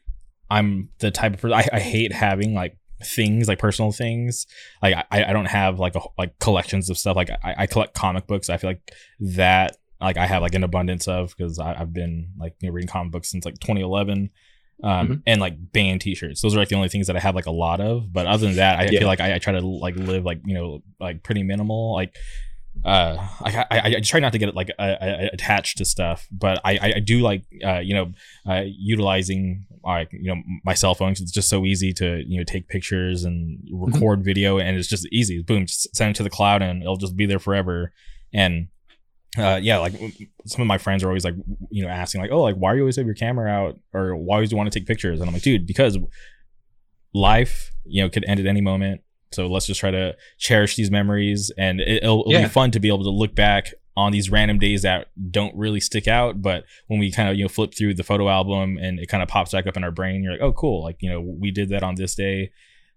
I'm the type of person, I, I hate having like things like personal things. Like I, I don't have like a, like collections of stuff. Like I, I collect comic books. I feel like that. Like I have like an abundance of, because I've been like, you know, reading comic books since like twenty eleven, um, mm-hmm. and like band t-shirts. Those are like the only things that I have like a lot of. But other than that, I yeah. feel like I, I try to like live like, you know, like pretty minimal. Like uh, I, I I try not to get like uh, attached to stuff. But I I do like uh, you know uh, utilizing like uh, you know my cell phone, 'cause it's just so easy to, you know, take pictures and record mm-hmm. video, and it's just easy. Boom, just send it to the cloud and it'll just be there forever. And Uh, yeah, like some of my friends are always like, you know, asking like, oh, like, why do you always have your camera out, or why always do you want to take pictures? And I'm like, dude, because life, you know, could end at any moment. So let's just try to cherish these memories, and it'll, it'll yeah. be fun to be able to look back on these random days that don't really stick out. But when we kind of, you know, flip through the photo album and it kind of pops back up in our brain, you're like, oh, cool. Like, you know, we did that on this day.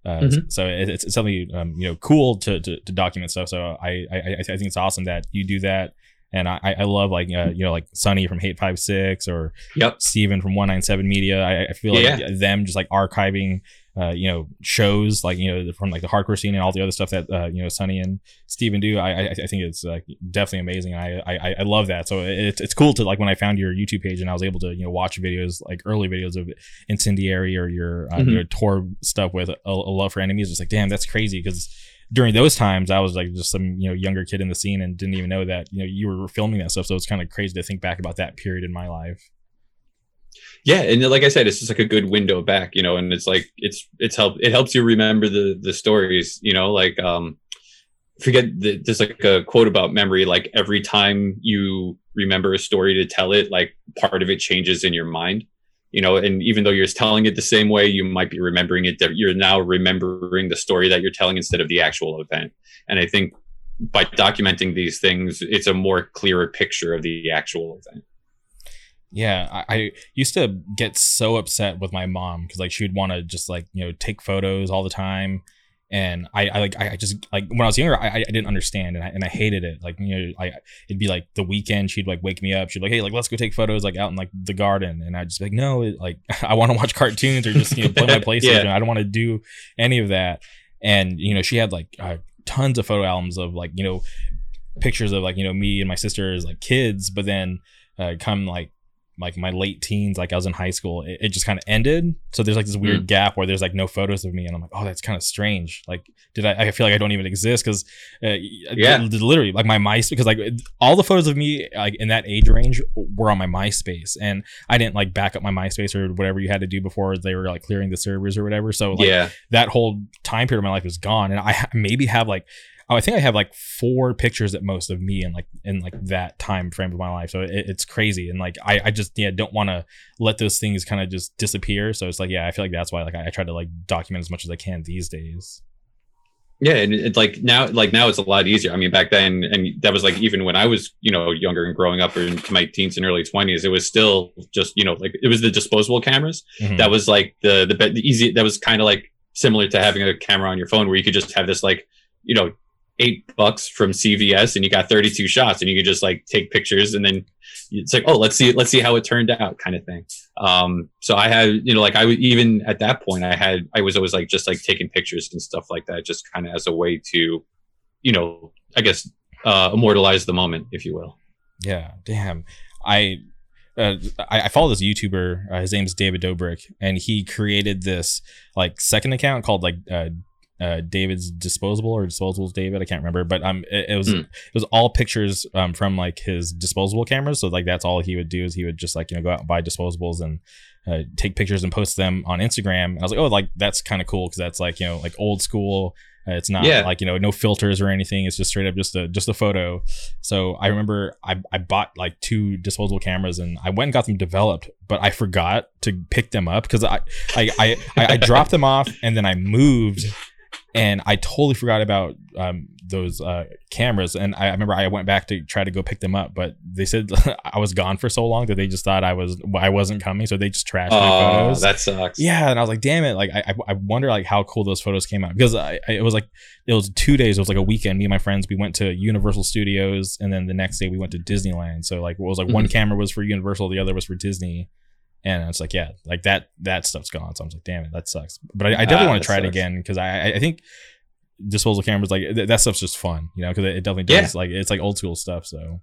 Uh, mm-hmm. So it, it's something, um, you know, cool to, to, to document stuff. So I, I, I think it's awesome that you do that. And I, I love like, uh, you know, like Sonny from eight five six or yep. Steven from one ninety-seven Media. I, I feel yeah. like them just like archiving, uh, you know, shows like, you know, from like the hardcore scene and all the other stuff that, uh, you know, Sonny and Steven do. I I, I think it's like definitely amazing. I, I I love that. So it's it's cool to like, when I found your YouTube page and I was able to, you know, watch videos, like early videos of Incendiary or your, uh, mm-hmm. your tour stuff with A, A Love for Enemies. It's like, damn, that's crazy, because during those times I was like just some, you know, younger kid in the scene and didn't even know that, you know, you were filming that stuff. So it's kind of crazy to think back about that period in my life. Yeah. And like I said, it's just like a good window back, you know, and it's like, it's, it's help. It helps you remember the, the stories, you know, like, um, forget the, there's like a quote about memory. Like every time you remember a story to tell it, like part of it changes in your mind. You know, and even though you're telling it the same way, you might be remembering it. You're now remembering the story that you're telling instead of the actual event. And I think by documenting these things, it's a more clearer picture of the actual event. Yeah, I, I used to get so upset with my mom because like she would want to just like, you know, take photos all the time. And I, I like I just like when I was younger, I, I didn't understand, and I and I hated it. Like, you know, I it'd be like the weekend she'd like wake me up. She'd be like, hey, like let's go take photos like out in like the garden, and I'd just be like, no, it, like I want to watch cartoons or just, you know, play my PlayStation. Yeah. I don't want to do any of that. And you know, she had like uh, tons of photo albums of like, you know, pictures of like, you know, me and my sister as like kids. But then uh, come like. like my late teens, like I was in high school, it, it just kind of ended. So there's like this weird mm. gap where there's like no photos of me, and I'm like, oh, that's kind of strange. Like, did I, I feel like I don't even exist. 'Cause uh, yeah. literally like my MySpace, because like all the photos of me like in that age range were on my MySpace, and I didn't like back up my MySpace or whatever you had to do before they were like clearing the servers or whatever. So like yeah. that whole time period of my life is gone. And I maybe have like, Oh, I think I have like four pictures at most of me in like in like that time frame of my life. So it, it's crazy. And like I, I just yeah don't want to let those things kind of just disappear. So it's like, yeah, I feel like that's why like I, I try to like document as much as I can these days. Yeah, and it's like now, like now it's a lot easier. I mean, back then, and that was like even when I was, you know, younger and growing up, or into my teens and early twenties, it was still just, you know, like it was the disposable cameras. Mm-hmm. That was like the the, the easy. That was kind of like similar to having a camera on your phone, where you could just have this like, you know, eight bucks from C V S, and you got thirty-two shots, and you could just like take pictures, and then it's like, oh, let's see, let's see how it turned out, kind of thing. Um, so I had, you know, like I would, even at that point, I had, I was always like just like taking pictures and stuff like that, just kind of as a way to, you know, I guess uh, immortalize the moment, if you will. Yeah, damn. I uh, I, I follow this YouTuber. Uh, his name is David Dobrik, and he created this like second account called like. Uh, Uh, David's Disposable or Disposables David, I can't remember, but um, it, it was mm. it was all pictures um from like his disposable cameras. So like that's all he would do, is he would just like, you know, go out and buy disposables and uh, take pictures and post them on Instagram. And I was like, oh, like that's kind of cool, because that's like, you know, like old school. Uh, it's not yeah. like, you know, no filters or anything. It's just straight up just a just a photo. So I remember I I bought like two disposable cameras, and I went and got them developed, but I forgot to pick them up because I I I, I I dropped them off, and then I moved. And I totally forgot about um, those uh, cameras. And I remember I went back to try to go pick them up, but they said I was gone for so long that they just thought I was I wasn't coming. So they just trashed oh, my photos. That sucks. Yeah, and I was like, damn it! Like I I wonder like how cool those photos came out, because I, I it was like it was two days. It was like a weekend. Me and my friends, we went to Universal Studios, and then the next day we went to Disneyland. So like it was like mm-hmm. one camera was for Universal, the other was for Disney. And it's like, yeah, like that, that stuff's gone. So I was like, damn it, that sucks. But I, I definitely ah, want to try sucks. it again, because I, I think disposable cameras, like th- that stuff's just fun, you know, because it, it definitely does. Yeah. Like it's like old school stuff. So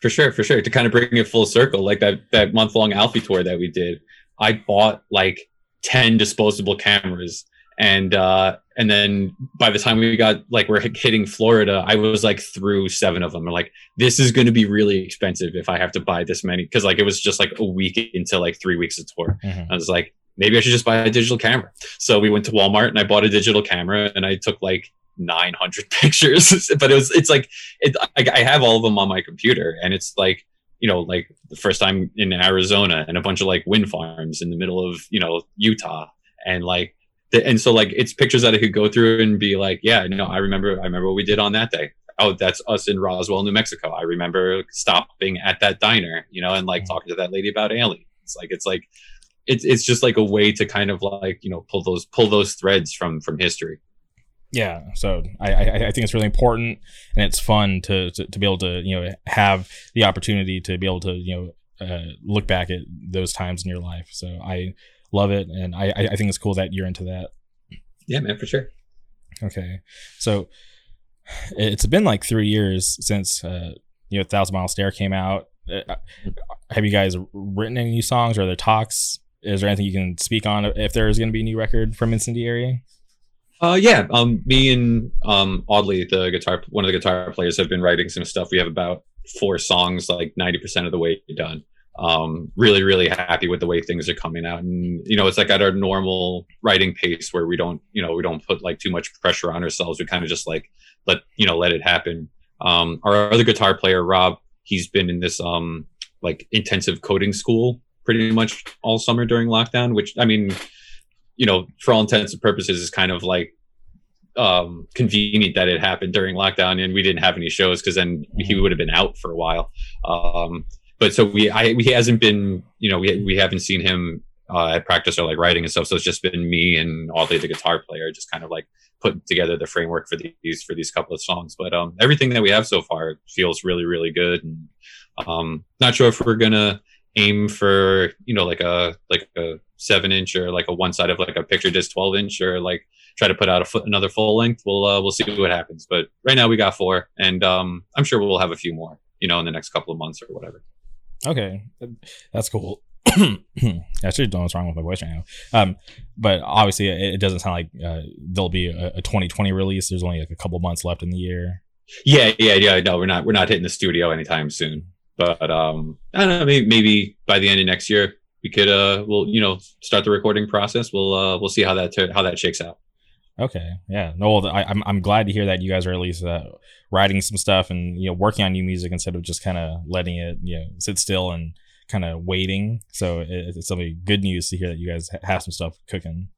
for sure, for sure. To kind of bring it full circle, like that, that month long Alfie tour that we did, I bought like ten disposable cameras. And, uh, and then by the time we got like, we're hitting Florida, I was like through seven of them. I'm like, this is going to be really expensive if I have to buy this many. Cause like, it was just like a week into like three weeks of tour. Mm-hmm. I was like, maybe I should just buy a digital camera. So we went to Walmart and I bought a digital camera, and I took like nine hundred pictures, but it was, it's like, it, I, I have all of them on my computer, and it's like, you know, like the first time in Arizona and a bunch of like wind farms in the middle of, you know, Utah, and like, and so like it's pictures that I could go through and be like, yeah, no, I remember, I remember what we did on that day. Oh, that's us in Roswell, New Mexico. I remember stopping at that diner, you know, and like talking to that lady about aliens. It's like, it's like, it's, it's just like a way to kind of like, you know, pull those, pull those threads from, from history. Yeah. So I, I, I think it's really important, and it's fun to, to, to be able to, you know, have the opportunity to be able to, you know, uh, look back at those times in your life. So I, love it, and I I think it's cool that you're into that. Yeah, man, for sure. Okay, so it's been like three years since uh, you know, Thousand Mile Stare came out. Uh, have you guys written any new songs, or are there talks? Is there anything you can speak on if there is going to be a new record from Incendiary? Uh, yeah, um, me and um Audley, the guitar, one of the guitar players, have been writing some stuff. We have about four songs, like ninety percent of the way done. Um, really, really happy with the way things are coming out. And, you know, it's like at our normal writing pace where we don't, you know, we don't put like too much pressure on ourselves. We kind of just like, let, you know, let it happen. Um, our other guitar player, Rob, he's been in this, um, like intensive coding school pretty much all summer during lockdown, which, I mean, you know, for all intents and purposes is kind of like, um, convenient that it happened during lockdown and we didn't have any shows, because then he would have been out for a while. Um, But so we, I, he hasn't been, you know, we we haven't seen him uh, at practice or like writing and stuff. So it's just been me and Audley, the guitar player, just kind of like putting together the framework for these for these couple of songs. But um, everything that we have so far feels really, really good. And um, not sure if we're gonna aim for, you know, like a like a seven inch or like a one side of like a picture disc twelve inch, or like try to put out a foot, another full length. We'll uh, we'll see what happens. But right now we got four, and um, I'm sure we'll have a few more, you know, in the next couple of months or whatever. Okay, that's cool. I should don't know what's wrong with my voice right now. Um, but obviously, it, it doesn't sound like uh, there'll be a, a twenty twenty release. There's only like a couple months left in the year. Yeah, yeah, yeah. No, we're not. We're not hitting the studio anytime soon. But um, I don't know. Maybe, maybe by the end of next year, we could. Uh, we'll you know start the recording process. We'll uh, we'll see how that ter- how that shakes out. Okay, yeah. No, well, I, I'm I'm glad to hear that you guys are at least uh, writing some stuff and, you know, working on new music instead of just kind of letting it, you know, sit still and kind of waiting. So it, it's really good news to hear that you guys have some stuff cooking.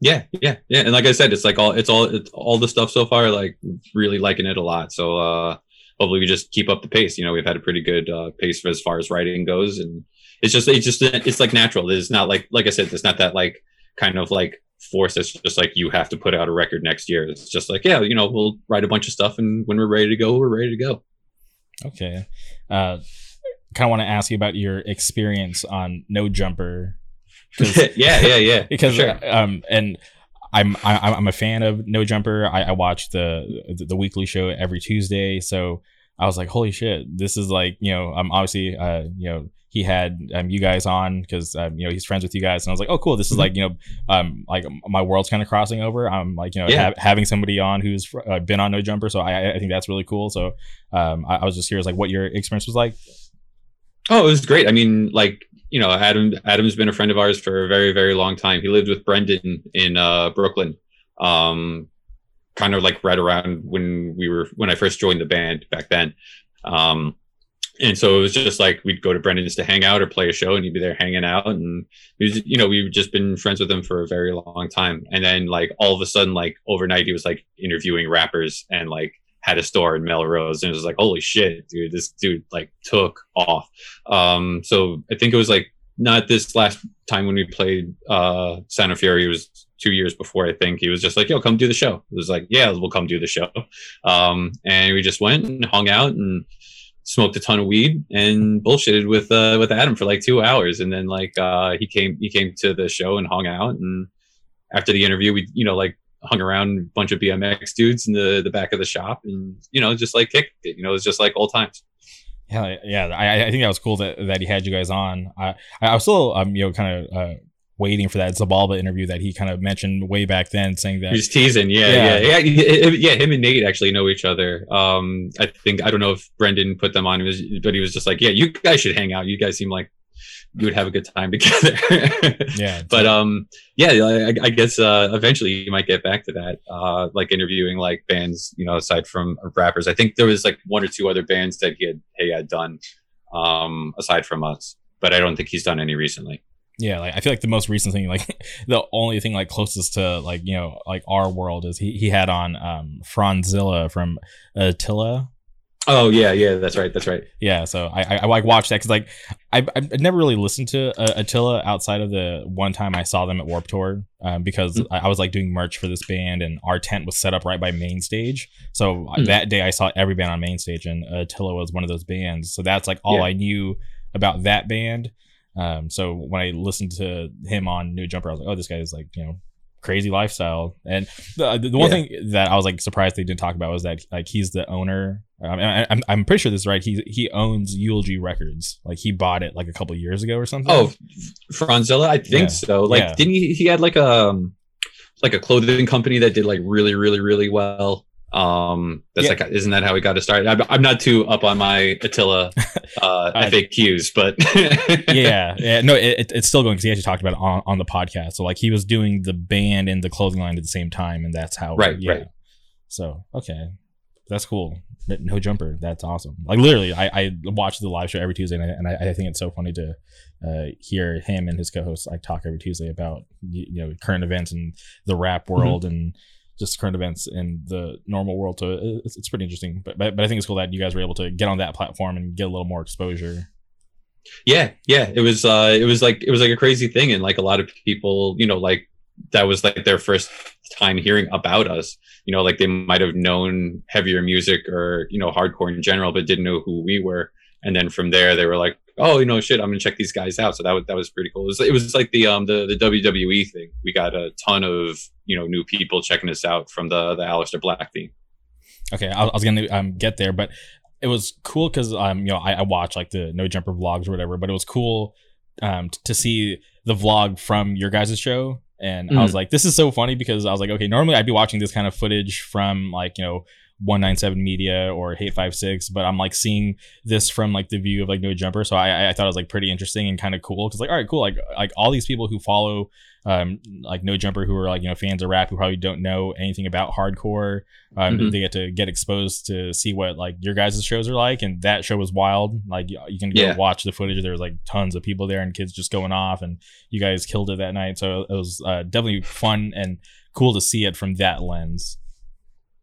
Yeah, yeah, yeah. And like I said, it's like all it's all it's all the stuff so far. Like, really liking it a lot. So uh, hopefully we just keep up the pace. You know, we've had a pretty good uh, pace as far as writing goes, and it's just it's just it's like natural. It's not like like I said, it's not that like kind of like force that's just like you have to put out a record next year. It's just like, yeah, you know, we'll write a bunch of stuff, and when we're ready to go, we're ready to go. Okay. Uh kind of want to ask you about your experience on No Jumper. yeah, yeah, yeah. Because sure. um and I'm I, I'm a fan of No Jumper. I, I watch the, the the weekly show every Tuesday, so I was like, holy shit, this is like, you know, I'm um, obviously uh you know, he had um, you guys on because, um, you know, he's friends with you guys. And I was like, oh, cool. This is like, you know, um, like my world's kind of crossing over. I'm like, you know, yeah. ha- having somebody on who's uh, been on No Jumper. So I, I think that's really cool. So um, I-, I was just curious, like, what your experience was like. Oh, it was great. I mean, like, you know, Adam Adam's been a friend of ours for a very, very long time. He lived with Brendan in uh, Brooklyn, um, kind of like right around when we were when I first joined the band back then. Um And so it was just like we'd go to Brendan's to hang out or play a show, and he'd be there hanging out. And he was, you know, we've just been friends with him for a very long time. And then, like, all of a sudden, like overnight, he was like interviewing rappers and like had a store in Melrose. And it was like, holy shit, dude, this dude like took off. Um, so I think it was like not this last time when we played uh, Sound and Fury. It was two years before, I think. He was just like, yo, come do the show. It was like, yeah, we'll come do the show. Um, and we just went and hung out and smoked a ton of weed and bullshitted with uh, with Adam for like two hours, and then like uh, he came he came to the show and hung out. And after the interview, we you know like hung around a bunch of B M X dudes in the, the back of the shop, and you know just like kicked it. You know, it was just like old times. Yeah, yeah, I, I think that was cool that, that he had you guys on. I I was still um you know kind of uh, waiting for that Zabalba interview that he kind of mentioned way back then, saying that he's teasing. Yeah, yeah, yeah, yeah. yeah him and Nate actually know each other. Um, I think I don't know if Brendan put them on, but he was just like, "Yeah, you guys should hang out. You guys seem like you would have a good time together." yeah, but um, yeah, I, I guess uh, eventually you might get back to that, uh, like interviewing like bands, you know, aside from rappers. I think there was like one or two other bands that he had he had done, um, aside from us, but I don't think he's done any recently. Yeah, like I feel like the most recent thing, like the only thing like closest to like, you know, like our world is he, he had on um, Franzilla from Attila. Oh, yeah, yeah, that's right. That's right. Yeah. So I I like watched that because like I I never really listened to uh, Attila outside of the one time I saw them at Warped Tour um, because mm. I, I was like doing merch for this band, and our tent was set up right by main stage. So mm. that day I saw every band on main stage, and Attila was one of those bands. So that's like all yeah. I knew about that band. Um, so when I listened to him on New Jumper, I was like, oh, this guy is like, you know, crazy lifestyle. And the the one yeah. thing that I was like surprised they didn't talk about was that like he's the owner. Um, I, I'm I'm pretty sure this is right. He he owns Eulogy Records. Like he bought it like a couple years ago or something. Oh, Franzella, I think yeah. so. Like yeah. didn't he? He had like a like a clothing company that did like really really really well. um that's yeah. like isn't that how we got to start? I'm, I'm not too up on my Attila uh F A Qs, but yeah yeah no it, it's still going because he actually talked about it on, on the podcast. So like he was doing the band and the clothing line at the same time, and that's how right yeah right. So okay, that's cool. No Jumper, that's awesome. Like literally i i watch the live show every Tuesday, and i, and I, I think it's so funny to uh hear him and his co-hosts like talk every Tuesday about you, you know current events and the rap world mm-hmm. and just current events in the normal world. So it's, it's pretty interesting, but, but but I think it's cool that you guys were able to get on that platform and get a little more exposure. Yeah, yeah, it was uh, it was like it was like a crazy thing, and like a lot of people, you know, like that was like their first time hearing about us. You know, like they might have known heavier music or you know hardcore in general, but didn't know who we were. And then from there, they were like, oh, you know, shit, I'm gonna check these guys out. So that was that was pretty cool. It was, it was like the um the, the W W E thing. We got a ton of you know new people checking us out from the the Aleister Black thing. Okay, I, I was gonna um get there, but it was cool because um you know I, I watch like the No Jumper vlogs or whatever, but it was cool um t- to see the vlog from your guys' show, and mm. I was like, this is so funny because I was like, okay, normally I'd be watching this kind of footage from like you know. one ninety-seven Media or Hate fifty-six, but I'm like seeing this from like the view of like No Jumper. So I I thought it was like pretty interesting and kind of cool, because like, all right, cool, like like all these people who follow um like No Jumper, who are like, you know, fans of rap, who probably don't know anything about hardcore, um mm-hmm. they get to get exposed to see what like your guys' shows are like. And that show was wild. Like you can go yeah. watch the footage. There's like tons of people there and kids just going off, and you guys killed it that night. So it was uh, definitely fun and cool to see it from that lens.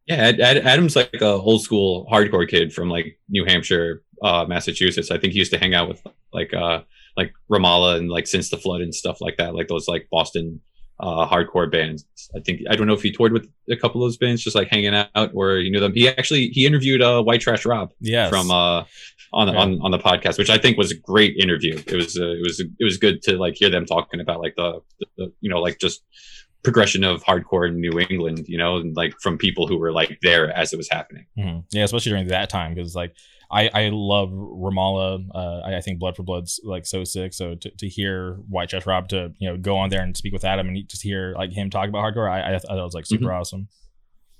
Yeah, Adam's like a old school hardcore kid from like New Hampshire, uh, Massachusetts. I think he used to hang out with like uh, like Ramallah and like Since the Flood and stuff like that, like those like Boston uh, hardcore bands. I think, I don't know if he toured with a couple of those bands, just like hanging out, or you knew them. He actually he interviewed uh, White Trash Rob yes. from uh, on, okay. on on the podcast, which I think was a great interview. It was uh, it was it was good to like hear them talking about like the, the you know like just. progression of hardcore in New England, you know, and like from people who were like there as it was happening. Mm-hmm. Yeah, especially during that time, because like I, I love Ramallah. Uh, I, I think Blood for Blood's like so sick. So to, to hear White Trash Rob to, you know, go on there and speak with Adam and just hear like him talk about hardcore, I, I thought it was like super mm-hmm. awesome.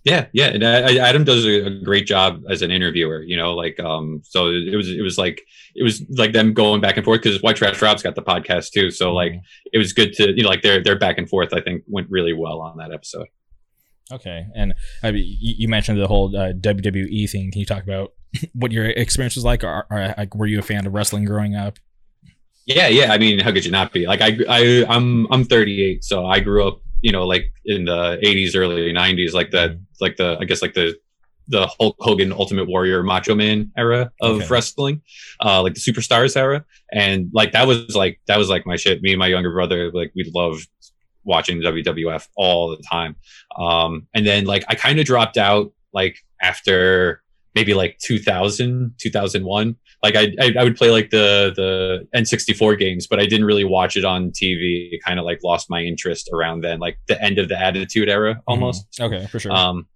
Yeah, yeah, and I, Adam does a great job as an interviewer, you know, like um. So it was, it was like, it was like them going back and forth, because White Trash Rob's got the podcast too. So like, it was good to, you know, like their their back and forth, I think, went really well on that episode. Okay, and I mean, you mentioned the whole uh, W W E thing. Can you talk about what your experience was like, or, or like, were you a fan of wrestling growing up? Yeah, yeah. I mean, how could you not be? Like, I, I, I'm, I'm thirty-eight, so I grew up, you know, like in the eighties, early nineties, like the, like the, I guess like the, the Hulk Hogan, Ultimate Warrior, Macho Man era of okay. wrestling, uh, like the Superstars era. And like, that was like, that was like my shit. Me and my younger brother, like we loved watching W W F all the time. Um, and then like, I kind of dropped out like after maybe like two thousand, two thousand one. Like I, I, I would play like the the N sixty-four games, but I didn't really watch it on T V. It kind of like lost my interest around then, like the end of the Attitude Era almost. Mm-hmm. Okay, for sure. Um,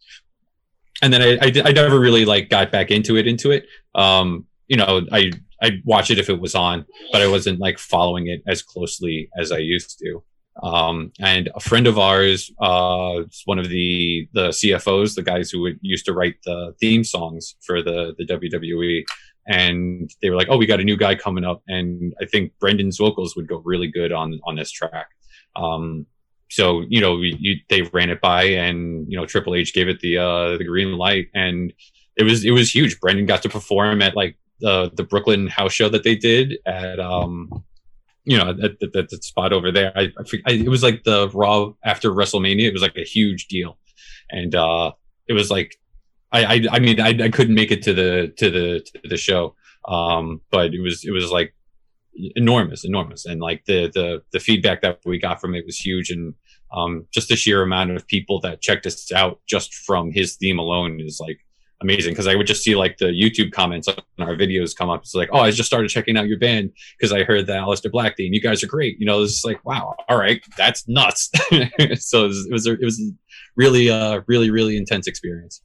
and then I, I, I never really like got back into it. Into it, um, you know, I I watch it if it was on, but I wasn't like following it as closely as I used to. Um, and a friend of ours, uh, one of the the C F Os, the guys who would, used to write the theme songs for the the W W E. And they were like, oh, we got a new guy coming up, and I think Brendan's vocals would go really good on on this track. Um, so, you know, we, you, they ran it by, and, you know, Triple H gave it the uh, the green light, and it was it was huge. Brendan got to perform at like the the Brooklyn house show that they did at um, you know, at that that spot over there. I, I it was like the Raw after WrestleMania. It was like a huge deal, and uh, it was like. I, I I mean I I couldn't make it to the to the to the show, um, but it was it was like enormous, enormous, and like the the the feedback that we got from it was huge, and um, just the sheer amount of people that checked us out just from his theme alone is like amazing. Because I would just see like the YouTube comments on our videos come up. It's like, oh, I just started checking out your band because I heard the Aleister Black theme. You guys are great. You know, it's like, wow, all right, that's nuts. So it was it was, a, it was a really uh really really intense experience.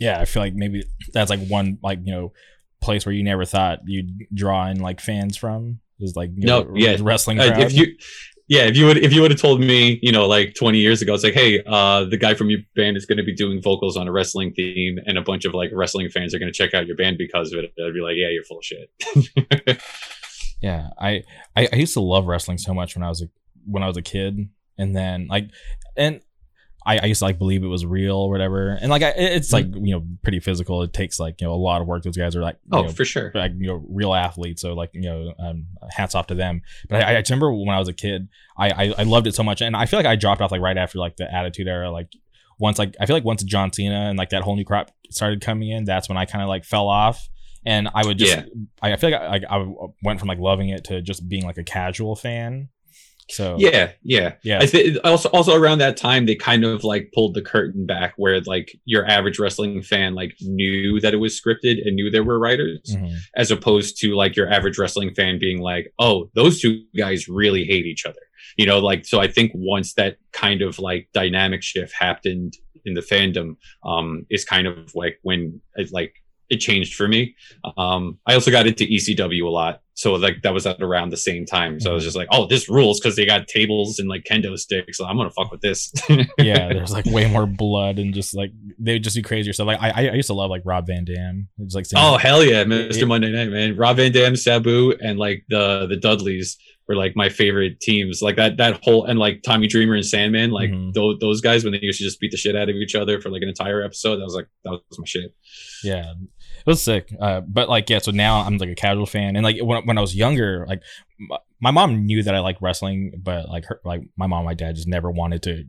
Yeah, I feel like maybe that's like one, like, you know, place where you never thought you'd draw in like fans from, is like, you no, know, yeah, wrestling crowd. If you, yeah, if you would, if you would have told me, you know, like twenty years ago, it's like, hey, uh, the guy from your band is going to be doing vocals on a wrestling theme, and a bunch of like wrestling fans are going to check out your band because of it, I'd be like, yeah, you're full of shit. Yeah, I, I I used to love wrestling so much when I was a, when I was a kid, and then like, and. I, I used to like believe it was real or whatever, and like I, it's like, you know, pretty physical. It takes like, you know, a lot of work. Those guys are like, oh, you know, for sure, like, you know, real athletes. So like, you know, um, hats off to them. But I, I remember when I was a kid, I, I I loved it so much, and I feel like I dropped off like right after like the Attitude Era. Like once like I feel like once John Cena and like that whole new crop started coming in, that's when I kind of like fell off. And I would just, yeah. I, I feel like I, like I went from like loving it to just being like a casual fan. So yeah, yeah, yeah. I th- also, also around that time, they kind of like pulled the curtain back, where like your average wrestling fan like knew that it was scripted and knew there were writers, mm-hmm. as opposed to like your average wrestling fan being like, "Oh, those two guys really hate each other," you know. Like, so I think once that kind of like dynamic shift happened in the fandom, um, is kind of like when it, like it changed for me. Um, I also got into E C W a lot. So like that was at around the same time. So I was just like, oh, this rules, because they got tables and like kendo sticks. So I'm gonna fuck with this. Yeah, there's like way more blood and just like they would just do crazier stuff. Like I, I used to love like Rob Van Dam. It was like saying, oh hell yeah, Mister It, Monday Night Man. Rob Van Dam, Sabu, and like the the Dudleys were like my favorite teams. Like that that whole and like Tommy Dreamer and Sandman, like mm-hmm. th- those guys when they used to just beat the shit out of each other for like an entire episode. That was like that was my shit. Yeah. It was sick. Uh, but like, yeah, so now I'm like a casual fan. And like when, when I was younger, like m- my mom knew that I liked wrestling, but like her, like my mom and my dad just never wanted to,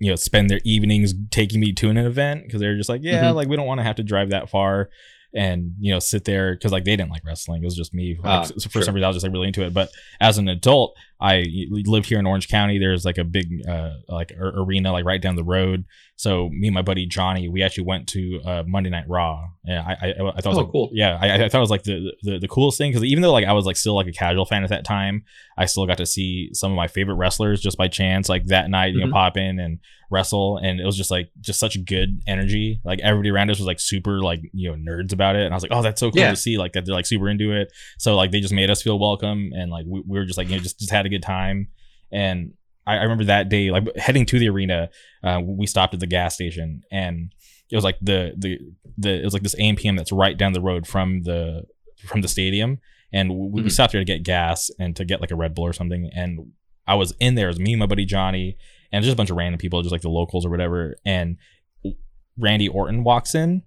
you know, spend their evenings taking me to an event, because they were just like, yeah, mm-hmm. like we don't want to have to drive that far and, you know, sit there, because like they didn't like wrestling. It was just me. Like, uh, so for sure. some reason, I was just like really into it. But as an adult, I lived here in Orange County. There's like a big uh, like a- arena like right down the road. So me and my buddy Johnny, we actually went to uh, Monday Night Raw. Yeah, I, I, I thought it was oh, like, cool. Yeah, I, I thought it was like the, the, the coolest thing, because even though like I was like still like a casual fan at that time, I still got to see some of my favorite wrestlers just by chance. Like that night, you mm-hmm. know, pop in and wrestle, and it was just like just such good energy. Like everybody around us was like super like, you know, nerds about it, and I was like, oh, that's so cool yeah. to see like that they're like super into it. So like they just made us feel welcome, and like we, we were just like, you know, just just had a good time. And I, I remember that day, like heading to the arena, uh, we stopped at the gas station, and it was like the the the it was like this A M P M that's right down the road from the from the stadium, and we, mm-hmm. we stopped there to get gas and to get like a Red Bull or something. And I was in there, it was me, my buddy Johnny, and just a bunch of random people, just like the locals or whatever. And Randy Orton walks in.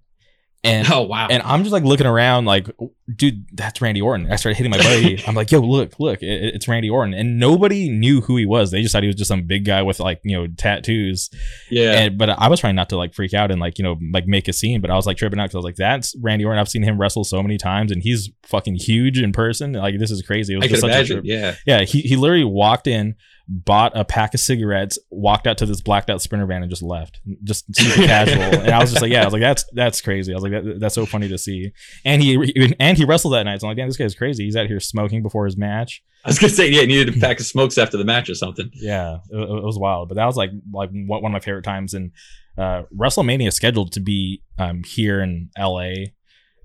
And, oh wow! And I'm just like looking around, like, dude, that's Randy Orton. I started hitting my buddy. I'm like, yo, look, look, it, it's Randy Orton. And nobody knew who he was. They just thought he was just some big guy with like, you know, tattoos. Yeah. And, but I was trying not to like freak out and like, you know, like make a scene. But I was like tripping out, because I was like, that's Randy Orton. I've seen him wrestle so many times, and he's fucking huge in person. Like this is crazy. It was I just could such imagine. A trip. Yeah. Yeah. He he literally walked in, bought a pack of cigarettes, walked out to this blacked out sprinter van, and just left, just super casual. And I was just like, yeah, I was like, that's that's crazy. I was like, that, that's so funny to see. And he and he wrestled that night. So I'm like, damn, this guy's crazy. He's out here smoking before his match. I was gonna say, yeah, he needed a pack of smokes after the match or something. Yeah, it, it was wild. But that was like like one of my favorite times. And uh, WrestleMania is scheduled to be um, here in L A.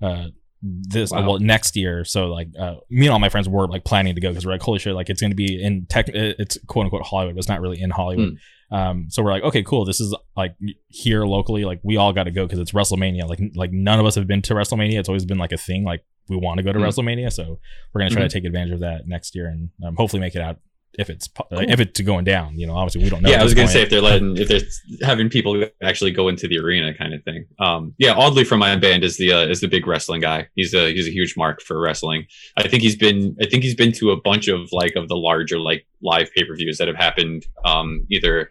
Uh, this wow. well next year, so like uh, me and all my friends were like planning to go, because we're like, holy shit, like it's going to be in tech, it's quote unquote Hollywood, but it's not really in Hollywood. mm. Um so we're like, okay, cool, this is like here locally, like we all got to go, because it's WrestleMania. Like like none of us have been to WrestleMania. It's always been like a thing, like we want to go to mm. WrestleMania. So we're going to try mm-hmm. to take advantage of that next year, and um, hopefully make it out if it's cool. Like, if it's going down, you know, obviously we don't know. Yeah, I was gonna point. say if they're letting if they're having people actually go into the arena kind of thing. Um yeah, Audley from my band is the uh, is the big wrestling guy. He's a he's a huge mark for wrestling. I think he's been I think he's been to a bunch of like of the larger like live pay-per-views that have happened um either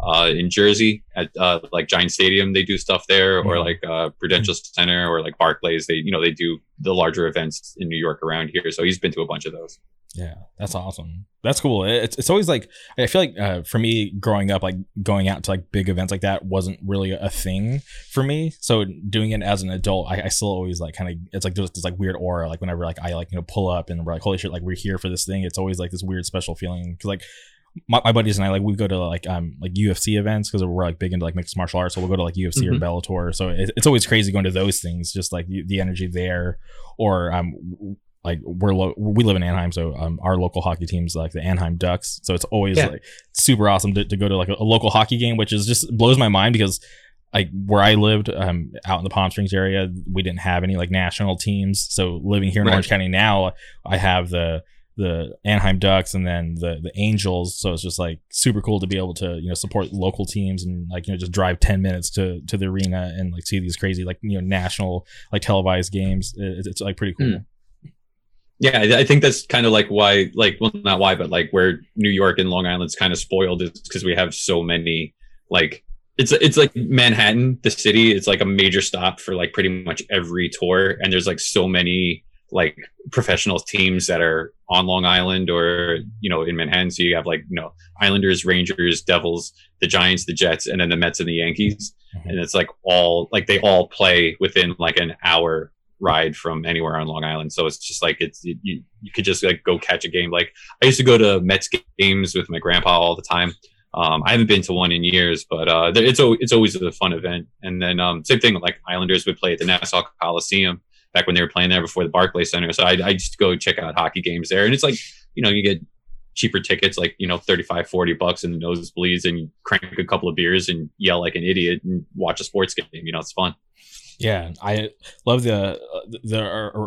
uh in Jersey at uh like Giant Stadium, they do stuff there, mm-hmm. or like uh Prudential mm-hmm. Center, or like Barclays. They, you know, they do the larger events in New York around here, so he's been to a bunch of those. Yeah, that's awesome. That's cool. It's it's always like, I feel like uh, for me growing up, like going out to like big events like that wasn't really a thing for me. So doing it as an adult, I, I still always like kind of, it's like there's this like weird aura, like whenever like I like, you know, pull up and we're like, holy shit, like we're here for this thing. It's always like this weird special feeling, because like my, my buddies and I, like we go to like um like U F C events, because we're like big into like mixed martial arts, so we'll go to like U F C mm-hmm. or Bellator. So it, it's always crazy going to those things, just like the, the energy there. Or um. Like we're lo- we live in Anaheim, so um, our local hockey team's like the Anaheim Ducks. So it's always yeah. like super awesome to, to go to like a, a local hockey game, which is just blows my mind, because like where I lived, um, out in the Palm Springs area, we didn't have any like national teams. So living here in right. Orange County now, I have the the Anaheim Ducks and then the the Angels. So it's just like super cool to be able to, you know, support local teams, and like, you know, just drive ten minutes to to the arena and like see these crazy like, you know, national like televised games. It, it's like pretty cool. Mm. Yeah, I think that's kind of like why, like, well, not why, but like where New York and Long Island's kind of spoiled is because we have so many, like, it's it's like Manhattan, the city, it's like a major stop for like pretty much every tour. And there's like so many like professional teams that are on Long Island or, you know, in Manhattan. So you have like, you know, Islanders, Rangers, Devils, the Giants, the Jets, and then the Mets and the Yankees. Mm-hmm. And it's like all, like they all play within like an hour ride from anywhere on Long Island. So it's just like it's it, you, you could just like go catch a game. Like I used to go to Mets games with my grandpa all the time. um I haven't been to one in years, but uh it's, it's always a fun event. And then um same thing, like Islanders would play at the Nassau Coliseum back when they were playing there before the Barclays Center. So I, I just go check out hockey games there. And it's like, you know, you get cheaper tickets, like, you know, thirty-five, forty bucks in the nosebleeds, and you crank a couple of beers and yell like an idiot and watch a sports game. You know, it's fun. Yeah, I love the the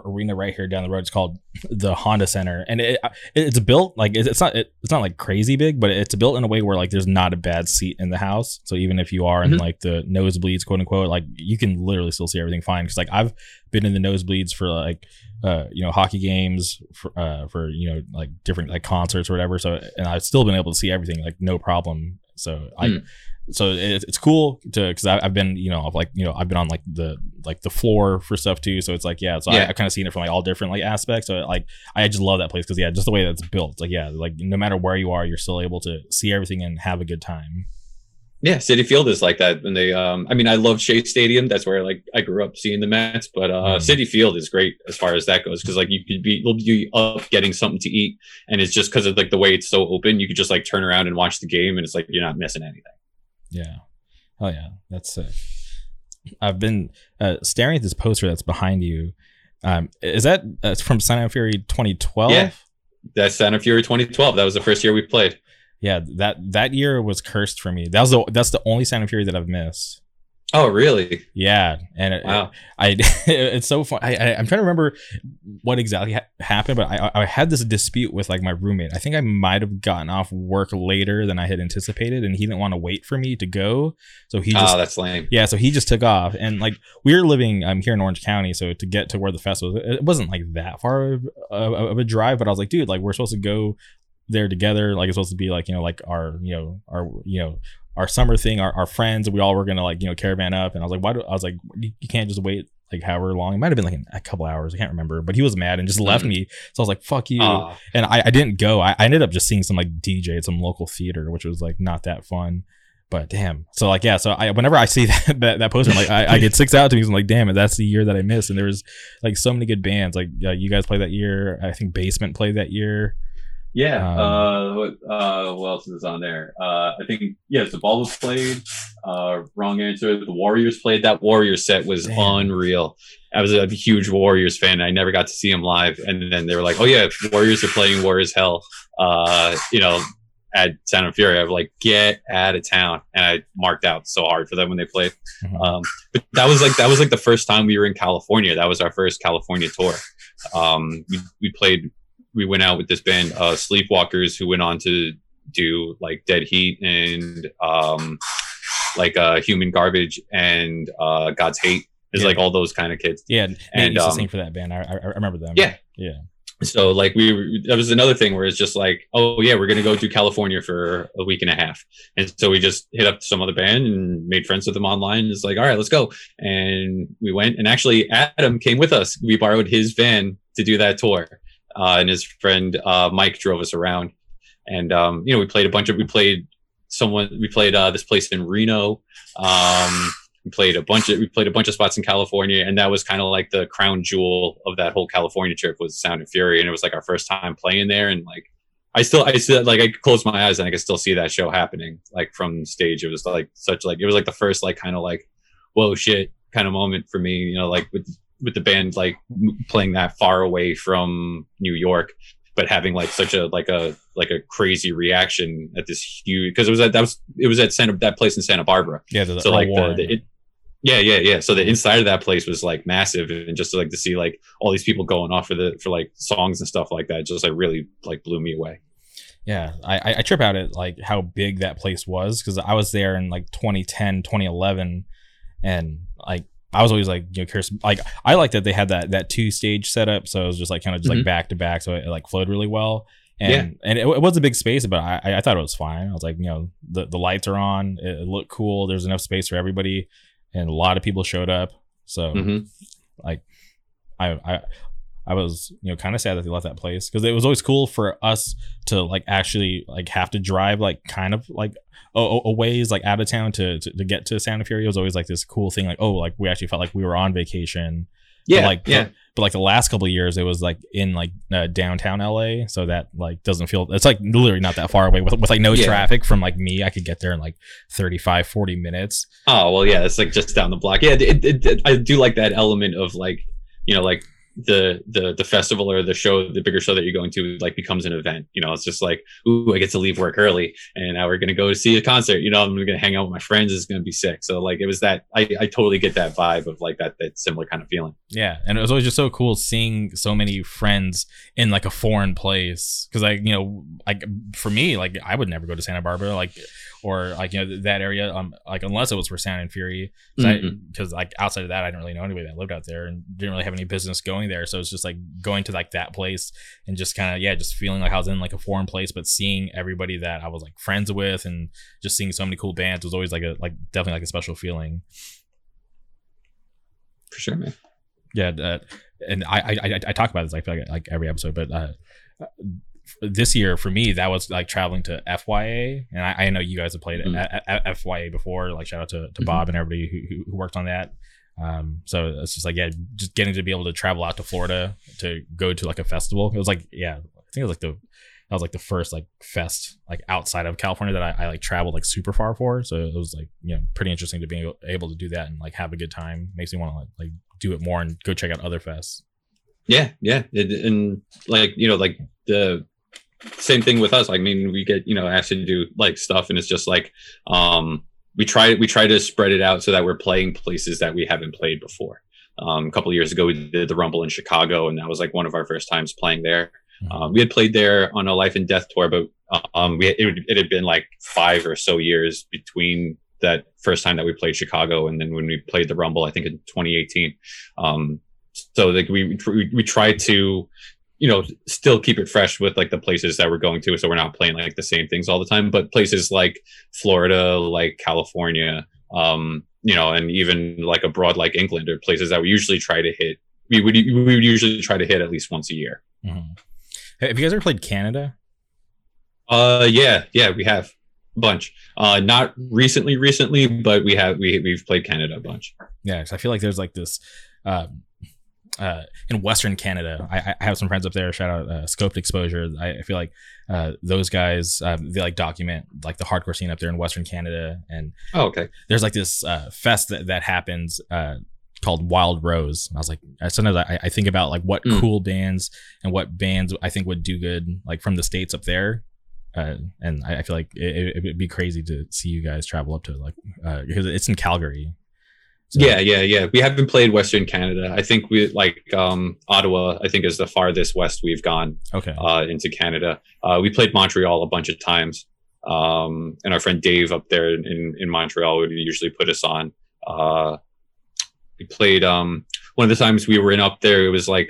arena right here down the road. It's called the Honda Center, and it it's built like it's not it's not like crazy big, but it's built in a way where like there's not a bad seat in the house. So even if you are mm-hmm. in like the nosebleeds, quote unquote, like you can literally still see everything fine. Because like I've been in the nosebleeds for like uh you know hockey games for uh for you know like different like concerts or whatever. So and I've still been able to see everything like no problem. So I. Mm. So it's cool to, because I've been, you know, I've like, you know, I've been on like the like the floor for stuff too. So it's like, yeah, so yeah. I, I kind of seen it from like all different like aspects. So like, I just love that place because yeah, just the way that's built. Like yeah, like no matter where you are, you're still able to see everything and have a good time. Yeah, Citi Field is like that. And they, um, I mean, I love Shea Stadium. That's where like I grew up seeing the Mets. But uh, mm. Citi Field is great as far as that goes because like you could be, be up getting something to eat, and it's just because of like the way it's so open, you could just like turn around and watch the game, and it's like you're not missing anything. Yeah. Oh yeah, that's sick. I've been uh, staring at this poster that's behind you. Um, is that uh, from Santa Fury twenty twelve? Yeah, that's Santa Fury twenty twelve. That was the first year we played. Yeah, that that year was cursed for me. That was the that's the only Santa Fury that I've missed. Oh really? Yeah, and it, wow. I it's so fun. I, I I'm trying to remember what exactly ha- happened, but I I had this dispute with like my roommate. I think I might have gotten off work later than I had anticipated, and he didn't want to wait for me to go, so he just oh that's lame. Yeah, so he just took off, and like we were living um here in Orange County, so to get to where the fest was, it wasn't like that far of, of, of a drive, but I was like, dude, like we're supposed to go there together, like it's supposed to be like you know like our you know our you know. our summer thing, our, our friends, we all were gonna like you know caravan up, and I was like, why do I was like, you can't just wait like however long. It might have been like an, a couple hours, I can't remember, but he was mad and just left me. So I was like, fuck you, uh, and I, I didn't go. I, I ended up just seeing some like D J at some local theater, which was like not that fun. But damn, so like yeah, so I whenever I see that that, that poster, I'm like I, I get six out to me. I'm like, damn it, that's the year that I missed. And there was like so many good bands. Like uh, you guys played that year. I think Basement played that year. Yeah. Um, uh, uh, what else is on there? Uh, I think yeah, Zabalba played. Uh, wrong answer. The Warriors played. That Warriors set was damn. Unreal. I was a huge Warriors fan. And I never got to see them live, and then they were like, "Oh yeah, Warriors are playing War is Hell." Uh, you know, at Sound and Fury, I was like, "Get out of town!" And I marked out so hard for them when they played. Mm-hmm. Um, but that was like that was like the first time we were in California. That was our first California tour. Um, we, we played. We went out with this band, uh, Sleepwalkers, who went on to do like Dead Heat and um, like uh, Human Garbage and uh, God's Hate. It's yeah. like all those kind of kids. Yeah, Nate and used um, to sing for that band. I, I remember them. Yeah, yeah. So like we were, that was another thing where it's just like, oh yeah, we're gonna go to California for a week and a half, and so we just hit up some other band and made friends with them online. It's like, all right, let's go, and we went. And actually, Adam came with us. We borrowed his van to do that tour. Uh, and his friend uh, Mike drove us around, and um, you know we played a bunch of we played someone we played uh, this place in Reno. Um, we played a bunch of we played a bunch of spots in California, and that was kind of like the crown jewel of that whole California trip was Sound and Fury, and it was like our first time playing there. And like I still I still like I closed my eyes and I could still see that show happening like from stage. It was like such like it was like the first like kind of like whoa shit kind of moment for me. You know like with. with the band like playing that far away from New York, but having like such a like a like a crazy reaction at this huge because it was at that was it was at Santa that place in Santa Barbara. Yeah, the, so like the, the, it, yeah yeah yeah. So the inside of that place was like massive, and just to, like to see like all these people going off for the for like songs and stuff like that just like really like blew me away. Yeah, I I trip out at like how big that place was because I was there in like twenty ten, twenty eleven, and like. I was always like, you know, curious. Like, I like that they had that that two stage setup, so it was just like kind of just mm-hmm. like back to back, so it, it like flowed really well. And yeah. and it, it was a big space, but I I thought it was fine. I was like, you know, the, the lights are on, it, it looked cool. There's enough space for everybody, and a lot of people showed up. So, mm-hmm. like, I I I was you know kind of sad that they left that place because it was always cool for us to like actually like have to drive like kind of like. Oh, a ways like out of town to, to to get to Sound and Fury was always like this cool thing. Like, oh, like we actually felt like we were on vacation. Yeah, but, like yeah. But, but like the last couple of years, it was like in like uh, downtown L A, so that like doesn't feel. It's like literally not that far away with with like no yeah. traffic from like me. I could get there in like thirty-five, forty minutes. Oh well, yeah, it's like just down the block. Yeah, it, it, it, I do like that element of like. you know, like the the the festival or the show, the bigger show that you're going to, like becomes an event. You know, it's just like, ooh, I get to leave work early, and now we're gonna go see a concert. You know, I'm gonna hang out with my friends. It's gonna be sick. So like, it was that. I I totally get that vibe of like that that similar kind of feeling. Yeah, and it was always just so cool seeing so many friends in like a foreign place. Because like, you know, like for me, like I would never go to Santa Barbara, like or like you know that area, um, like unless it was for Sound and Fury. Because mm-hmm. like outside of that, I didn't really know anybody that lived out there and didn't really have any business going there. So it's just like going to like that place and just kind of yeah just feeling like I was in like a foreign place, but seeing everybody that I was like friends with and just seeing so many cool bands was always like a like definitely like a special feeling for sure, man. Yeah, uh, and I, I I talk about this I feel like like every episode, but uh this year for me that was like traveling to F Y A, and I, I know you guys have played mm-hmm. at, at F Y A before. Like shout out to, to mm-hmm. Bob and everybody who, who worked on that. Um, so it's just like, yeah, just getting to be able to travel out to Florida to go to like a festival. It was like, yeah, I think it was like the, that was like the first like fest, like outside of California that I, I like traveled like super far for. So it was like, you know, pretty interesting to be able to do that and like have a good time. Makes me want to like, like do it more and go check out other fests. Yeah. Yeah. It, and like, you know, like the same thing with us. Like, I mean, we get, you know, asked to do like stuff and it's just like, um, We try we try to spread it out so that we're playing places that we haven't played before. Um, a couple of years ago, we did the Rumble in Chicago, and that was like one of our first times playing there. Um, we had played there on a Life and Death tour, but um, we it, it had been like five or so years between that first time that we played Chicago and then when we played the Rumble, I think in twenty eighteen. Um, so like we we, we try to, you know, still keep it fresh with like the places that we're going to. So we're not playing like the same things all the time, but places like Florida, like California, um, you know, and even like abroad, like England, are places that we usually try to hit. We would, we would usually try to hit at least once a year. Mm-hmm. Have you guys ever played Canada? Uh, yeah, yeah, we have a bunch. Uh, not recently, recently, but we have, we, we've played Canada a bunch. Yeah. Cause I feel like there's like this, uh, Uh, in Western Canada, I, I have some friends up there. Shout out uh, Scoped Exposure. I, I feel like uh, those guys um, they like document like the hardcore scene up there in Western Canada. And oh, okay, there's like this uh, fest that that happens uh, called Wild Rose. And I was like, sometimes I, I think about like what mm. cool bands and what bands I think would do good like from the States up there. Uh, and I, I feel like it, it, it'd be crazy to see you guys travel up to like uh, because it's in Calgary. So. Yeah, yeah, yeah. We haven't played Western Canada. I think we like um, Ottawa, I think, is the farthest west we've gone. Okay. Uh, into Canada. Uh, we played Montreal a bunch of times. Um, and our friend Dave up there in, in Montreal would usually put us on. Uh, we played um, one of the times we were in up there. It was like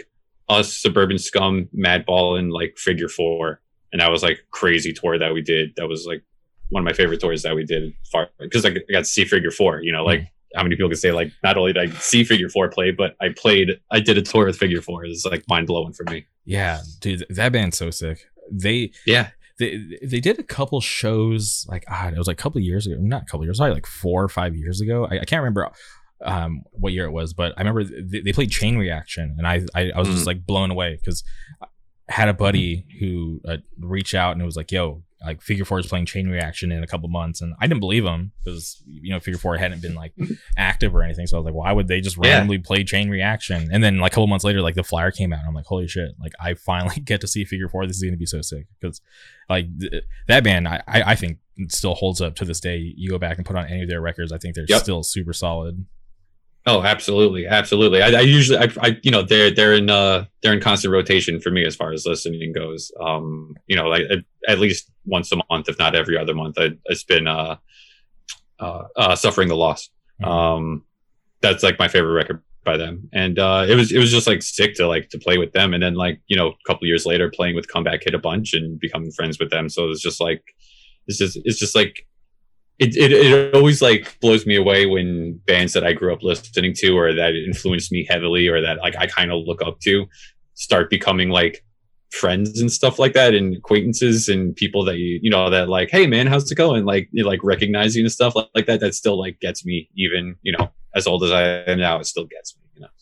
us, Suburban Scum, Madball, and like Figure Four. And that was like crazy tour that we did. That was like one of my favorite tours that we did far because I got to see Figure Four, you know, like. Mm. How many people can say like not only did I see Figure Four play, but I played, I did a tour with Figure Four. It's like mind blowing for me. Yeah, dude, that band's so sick. They yeah, they they did a couple shows like ah, it was like a couple of years ago, not a couple of years, probably like four or five years ago. I, I can't remember um what year it was, but I remember they, they played Chain Reaction, and I I, I was mm. just like blown away because I had a buddy who uh, reached out and it was like, yo. Like Figure Four is playing Chain Reaction in a couple months, and I didn't believe him because you know Figure Four hadn't been like active or anything. So I was like, why would they just yeah. randomly play Chain Reaction? And then like a couple months later, like the flyer came out, and I'm like, holy shit! Like I finally get to see Figure Four. This is gonna be so sick because like th- that band, I I think still holds up to this day. You go back and put on any of their records, I think they're yep. still super solid. Oh, absolutely, absolutely. I, I usually, I, I, you know, they're they're in uh they're in constant rotation for me as far as listening goes. Um, you know, like at, at least once a month, if not every other month. I, it's been uh, uh, uh, Suffering the Loss. Mm-hmm. Um, that's like my favorite record by them, and uh, it was it was just like sick to like to play with them, and then like you know, a couple years later, playing with Comeback Kid a bunch and becoming friends with them. So it was just like it's just it's just like. It, it it always like blows me away when bands that I grew up listening to or that influenced me heavily or that like I kind of look up to start becoming like friends and stuff like that and acquaintances and people that you you know that like, hey man, how's it going, like you like recognize you and stuff like, like that that still like gets me, even you know as old as I am now, it still gets me, you know.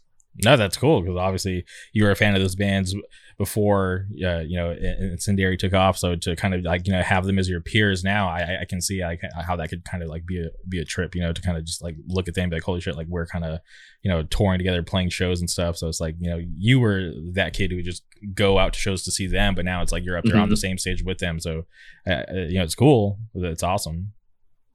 No, that's cool because obviously you're a fan of those bands before uh, you know Incendiary took off. So to kind of like you know have them as your peers now, I, I can see I, how that could kind of like be a be a trip, you know, to kind of just like look at them and be like, holy shit, like we're kind of you know touring together, playing shows and stuff. So it's like you know you were that kid who would just go out to shows to see them, but now it's like you're up there mm-hmm. on the same stage with them. So uh, you know it's cool, it's awesome.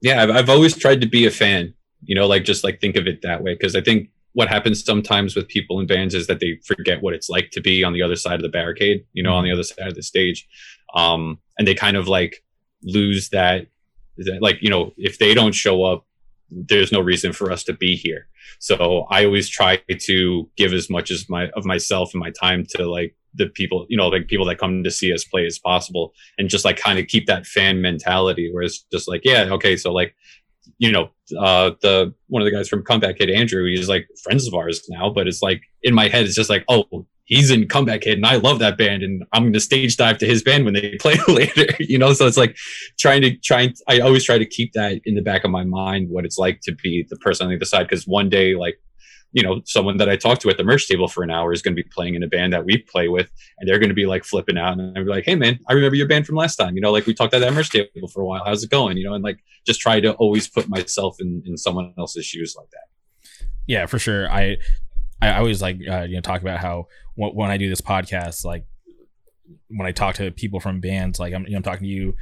Yeah, I've I've always tried to be a fan, you know, like just like think of it that way, because I think what happens sometimes with people in bands is that they forget what it's like to be on the other side of the barricade, you know, mm-hmm. on the other side of the stage. Um, and they kind of like lose that, that, like, you know, if they don't show up, there's no reason for us to be here. So I always try to give as much as my of myself and my time to like the people, you know, like people that come to see us play as possible, and just like kind of keep that fan mentality where it's just like, yeah, okay. So like, you know, uh, the, one of the guys from Comeback Kid, Andrew, he's like friends of ours now, but it's like in my head, it's just like, oh, he's in Comeback Kid and I love that band and I'm going to stage dive to his band when they play later, you know? So it's like trying to try. I always try to keep that in the back of my mind, what it's like to be the person on the other side. Cause one day, like, you know, someone that I talked to at the merch table for an hour is going to be playing in a band that we play with, and they're going to be like flipping out. And I'm like, hey man, I remember your band from last time. You know, like we talked at that merch table for a while. How's it going? You know, and like just try to always put myself in, in someone else's shoes like that. Yeah, for sure. I I always like uh, you know talk about how w- when I do this podcast, like when I talk to people from bands, like I'm you know, I'm talking to you.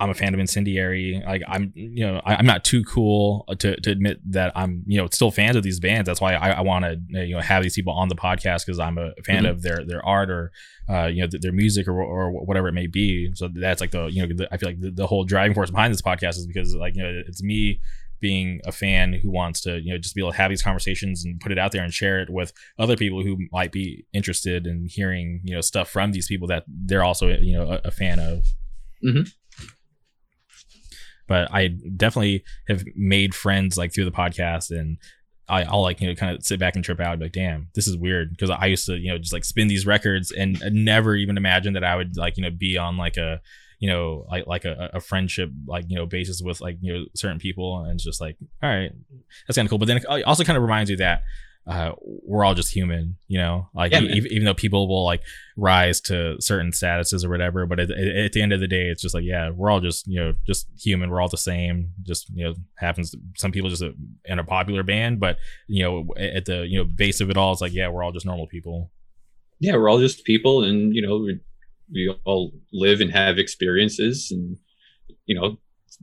I'm a fan of Incendiary. Like I'm, you know, I, I'm not too cool to, to admit that I'm, you know, still fans of these bands. That's why I, I want to, you know, have these people on the podcast, because I'm a fan mm-hmm. of their their art or, uh, you know, th- their music or or whatever it may be. So that's like the, you know, the, I feel like the, the whole driving force behind this podcast is because like, you know, it's me being a fan who wants to, you know, just be able to have these conversations and put it out there and share it with other people who might be interested in hearing, you know, stuff from these people that they're also, you know, a, a fan of. Mm-hmm. But I definitely have made friends like through the podcast, and I, I'll like, you know, kind of sit back and trip out and be like, damn, this is weird. Cause I used to, you know, just like spin these records and never even imagine that I would like, you know, be on like a, you know, like, like a, a friendship, like, you know, basis with like, you know, certain people. And it's just like, all right, that's kind of cool. But then it also kind of reminds you that uh, we're all just human, you know, like yeah, even, even though people will like rise to certain statuses or whatever, but at, at the end of the day, it's just like, yeah, we're all just, you know, just human. We're all the same. Just, you know, happens to some people just a, in a popular band, but you know, at the, you know, base of it all, it's like, yeah, we're all just normal people. Yeah. We're all just people. And, you know, we, we all live and have experiences, and, you know,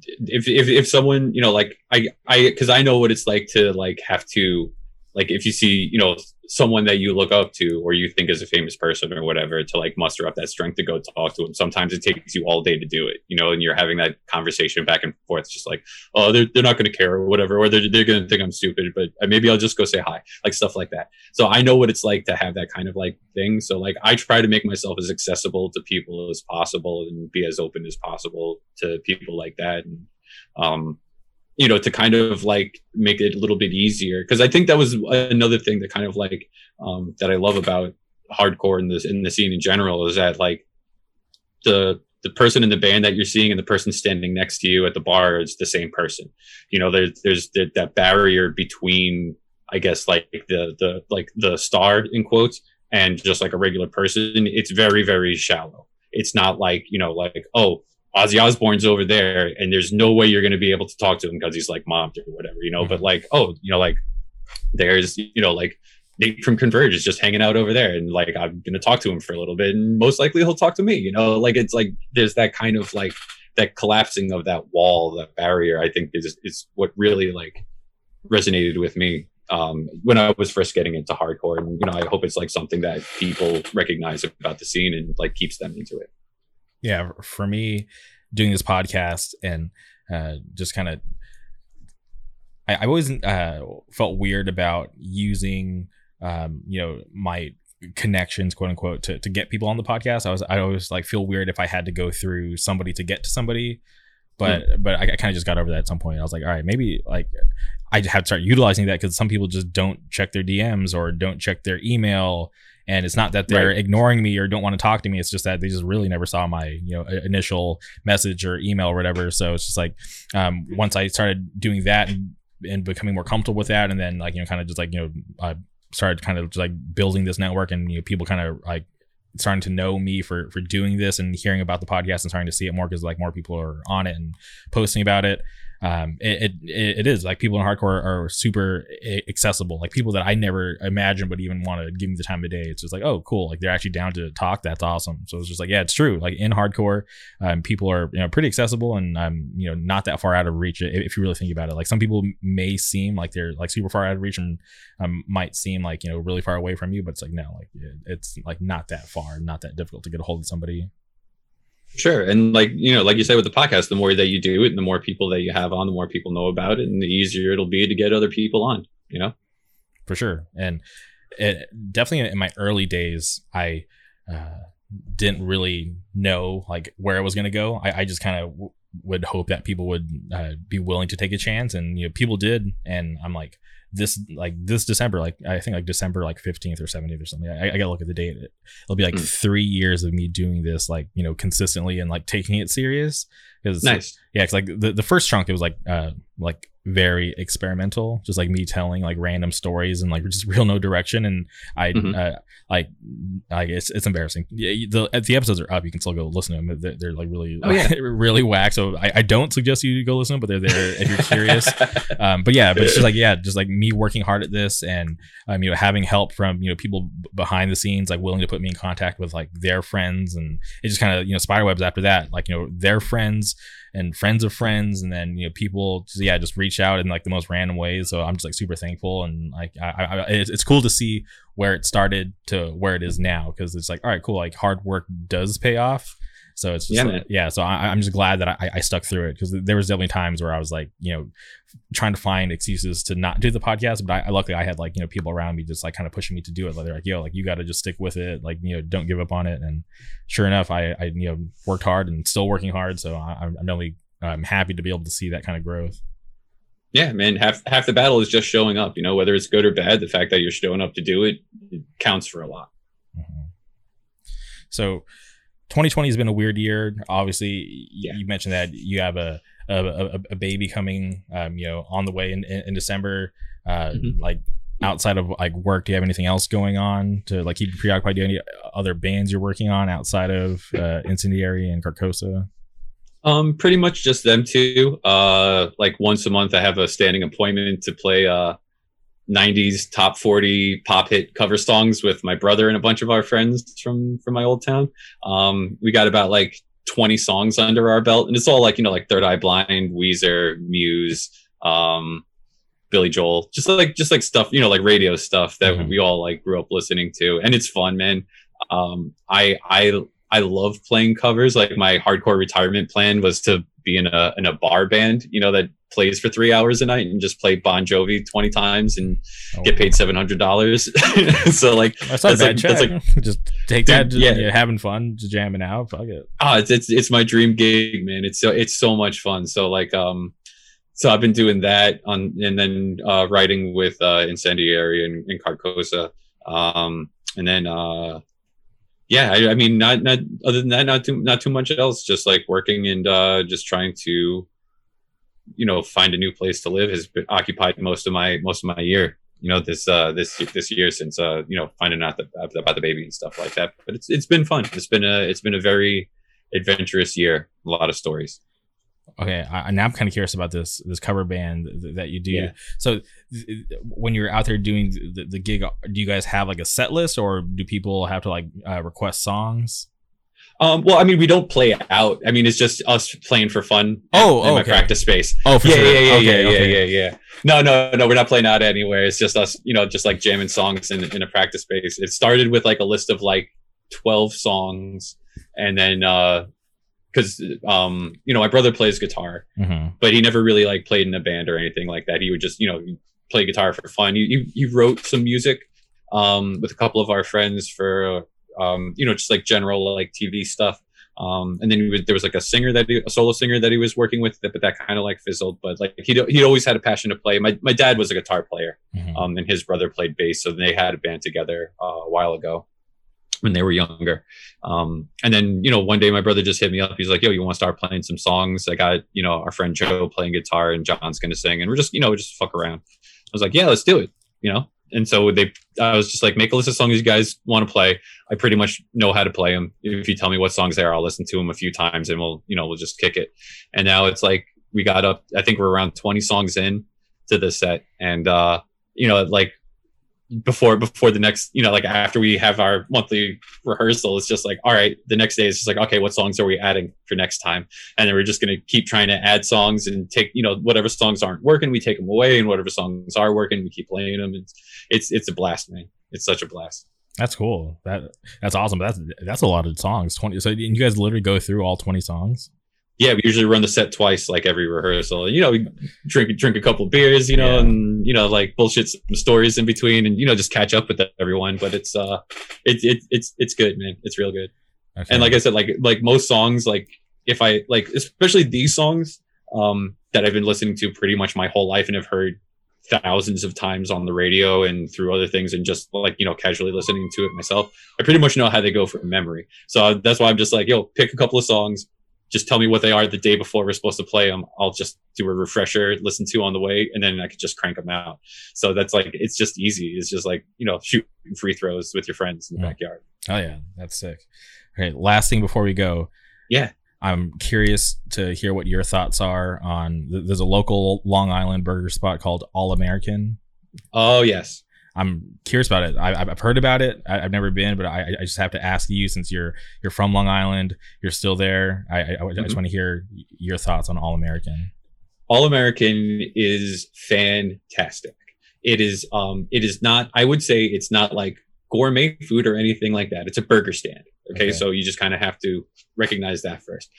if, if, if someone, you know, like I, I, cause I know what it's like to like have to, like if you see, you know, someone that you look up to or you think is a famous person or whatever, to like muster up that strength to go talk to them. Sometimes it takes you all day to do it, you know, and you're having that conversation back and forth, just like, oh, they're, they're not going to care or whatever, or they're, they're going to think I'm stupid, but maybe I'll just go say hi, like stuff like that. So I know what it's like to have that kind of like thing. So like I try to make myself as accessible to people as possible and be as open as possible to people like that. And, um, you know, to kind of like make it a little bit easier. Cause I think that was another thing that kind of like, um, that I love about hardcore in this, in the scene in general, is that like the, the person in the band that you're seeing and the person standing next to you at the bar is the same person. You know, there's, there's the, that barrier between, I guess, like the, the, like the star in quotes and just like a regular person. It's very, very shallow. It's not like, you know, like, oh, Ozzy Osbourne's over there and there's no way you're going to be able to talk to him because he's like mobbed or whatever, you know, mm-hmm. but like, oh, you know, like there's, you know, like Nate from Converge is just hanging out over there, and like, I'm going to talk to him for a little bit and most likely he'll talk to me, you know, like, it's like, there's that kind of like that collapsing of that wall, that barrier, I think is, is what really like resonated with me um, when I was first getting into hardcore. And, you know, I hope it's like something that people recognize about the scene and like keeps them into it. Yeah, for me, doing this podcast and uh, just kind of, I, I always uh, felt weird about using, um, you know, my connections, quote unquote, to, to get people on the podcast. I was, I always like feel weird if I had to go through somebody to get to somebody. But mm. but I, I kind of just got over that at some point. I was like, all right, maybe like I have to start utilizing that, because some people just don't check their D Ms or don't check their email. And it's not that they're right. ignoring me or don't want to talk to me. It's just that they just really never saw my, you know, initial message or email or whatever. So it's just like um, once I started doing that and, and becoming more comfortable with that, and then like, you know, kind of just like, you know, I started kind of like building this network, and, you know, people kind of like starting to know me for for doing this and hearing about the podcast and starting to see it more because like more people are on it and posting about it. Um, it, it it is like people in hardcore are super accessible, like people that I never imagined would even want to give me the time of day. It's just like, oh, cool. Like they're actually down to talk. That's awesome. So it's just like, yeah, it's true. Like in hardcore, um, people are, you know, pretty accessible and um, you know, not that far out of reach. If you really think about it, like some people may seem like they're like super far out of reach and um, might seem like, you know, really far away from you, but it's like, no, like it's like not that far, not that difficult to get a hold of somebody. Sure. And like, you know, like you said with the podcast, the more that you do it and the more people that you have on, the more people know about it and the easier it'll be to get other people on, you know? For sure. And it, definitely in my early days, I uh, didn't really know like where I was going to go. I, I just kind of w- would hope that people would uh, be willing to take a chance. And, you know, people did. And I'm like, this like this December, like I think like December like fifteenth or seventeenth or something. I, I gotta look at the date. It'll be like mm. three years of me doing this, like, you know, consistently and like taking it serious. Because nice, yeah, because like the, the first chunk it was like uh like very experimental, just like me telling like random stories and like just real no direction. And I mm-hmm. uh, like I guess it's embarrassing. Yeah, the the episodes are up. You can still go listen to them. They're, they're like really oh, yeah. really whack. So I, I don't suggest you go listen, but they're there if you're curious. um, but yeah, but it's just like yeah, just like me working hard at this and um you know having help from you know people b- behind the scenes like willing to put me in contact with like their friends and it just kind of you know spiderwebs after that like you know their friends. And friends of friends and then you know people yeah just reach out in like the most random ways so I'm just like super thankful and like I, I it's, it's cool to see where it started to where it is now because it's like all right cool like hard work does pay off so it's just yeah, like, yeah so I, I'm just glad that I, I stuck through it because there was definitely times where I was like you know trying to find excuses to not do the podcast but I luckily I had like you know people around me just like kind of pushing me to do it like they're like yo like you got to just stick with it like you know don't give up on it and sure enough I, I you know worked hard and still working hard so I, I'm really I'm happy to be able to see that kind of growth. Yeah man, half half the battle is just showing up, you know, whether it's good or bad, the fact that you're showing up to do it, it counts for a lot. Mm-hmm. So twenty twenty has been a weird year obviously yeah. You mentioned that you have a A, a, a baby coming, um, you know, on the way in, in, in December. Uh, mm-hmm. Like outside of like work, do you have anything else going on to like keep you preoccupied? Do you have any other bands you're working on outside of uh, Incendiary and Carcosa? Um, pretty much just them two. Uh, like once a month, I have a standing appointment to play uh, nineties top forty pop hit cover songs with my brother and a bunch of our friends from from my old town. Um, we got about like twenty songs under our belt and it's all like you know like Third Eye Blind, Weezer, Muse, um Billy Joel, just like just like stuff you know like radio stuff that mm-hmm. we all like grew up listening to and it's fun man. um I I I love playing covers. Like my hardcore retirement plan was to be in a in a bar band you know that plays for three hours a night and just play Bon Jovi twenty times and oh, get paid seven hundred dollars. So like that's, that's, like, that's like just take dude, that just, yeah you're having fun just jamming out fuck it. Oh, it's, it's it's my dream gig man, it's so it's so much fun. So like um so I've been doing that on and then uh writing with uh Incendiary and, and Carcosa um and then uh yeah I, I mean not not other than that not too not too much else, just like working and uh just trying to you know find a new place to live has been occupied most of my most of my year you know this uh this this year since uh you know finding out the, about the baby and stuff like that. But it's it's been fun, it's been a it's been a very adventurous year, a lot of stories. Okay, I, now I'm kind of curious about this this cover band th- that you do. Yeah. So th- when you're out there doing the, the gig, do you guys have like a set list or do people have to like uh, request songs? Um, well, I mean, we don't play out. I mean, it's just us playing for fun. Oh, in okay. my practice space. Oh, for yeah, sure. yeah, yeah, okay, yeah, okay. yeah, yeah, yeah. No, no, no. We're not playing out anywhere. It's just us, you know, just like jamming songs in in a practice space. It started with like a list of like twelve songs, and then because uh, um, you know, my brother plays guitar, mm-hmm. but he never really like played in a band or anything like that. He would just, you know, play guitar for fun. He he, he wrote some music um with a couple of our friends for. Uh, um you know just like general like T V stuff um and then he would, there was like a singer that he, a solo singer that he was working with that, but that kind of like fizzled. But like he he always had a passion to play. My my dad was a guitar player, mm-hmm. um and his brother played bass, so they had a band together uh, a while ago when they were younger. Um and then you know one day my brother just hit me up, he's like yo you want to start playing some songs, I got you know our friend Joe playing guitar and John's gonna sing and we're just you know just fuck around. I was like yeah let's do it you know And so they, I was just like, make a list of songs you guys want to play. I pretty much know how to play them. If you tell me what songs they are, I'll listen to them a few times and we'll, you know, we'll just kick it. And now it's like, we got up, I think we're around twenty songs in to the set. And, uh, you know, like before, before the next, you know, like after we have our monthly rehearsal, it's just like, all right, the next day it's just like, okay, what songs are we adding for next time? And then we're just going to keep trying to add songs and take, you know, whatever songs aren't working, we take them away, and whatever songs are working, we keep playing them. It's, it's, it's a blast, man. It's such a blast. That's cool. That that's awesome. That's, that's a lot of songs. twenty. So you guys literally go through all twenty songs? Yeah, we usually run the set twice, like every rehearsal. You know, we drink drink a couple of beers, you know, yeah. and you know, like bullshit some stories in between, and you know, just catch up with everyone. But it's uh, it's it, it's it's good, man. It's real good. Okay. And like I said, like like most songs, like if I like, especially these songs um, that I've been listening to pretty much my whole life and have heard thousands of times on the radio and through other things, and just like, you know, casually listening to it myself, I pretty much know how they go from memory. So that's why I'm just like, yo, pick a couple of songs. Just tell me what they are the day before we're supposed to play them. I'll just do a refresher, listen to on the way, and then I could just crank them out. So that's like, it's just easy. It's just like, you know, shooting free throws with your friends in the yeah. backyard. Oh yeah, that's sick. Okay, last thing before we go. Yeah. I'm curious to hear what your thoughts are on, there's a local Long Island burger spot called All American. Oh yes. I'm curious about it. I, I've heard about it. I, I've never been, but I, I just have to ask you, since you're you're from Long Island, you're still there. I, I, I just mm-hmm. want to hear your thoughts on All American. All American is fantastic. It is. Um. It is not. I would say it's not like gourmet food or anything like that. It's a burger stand. Okay. okay. So you just kind of have to recognize that first.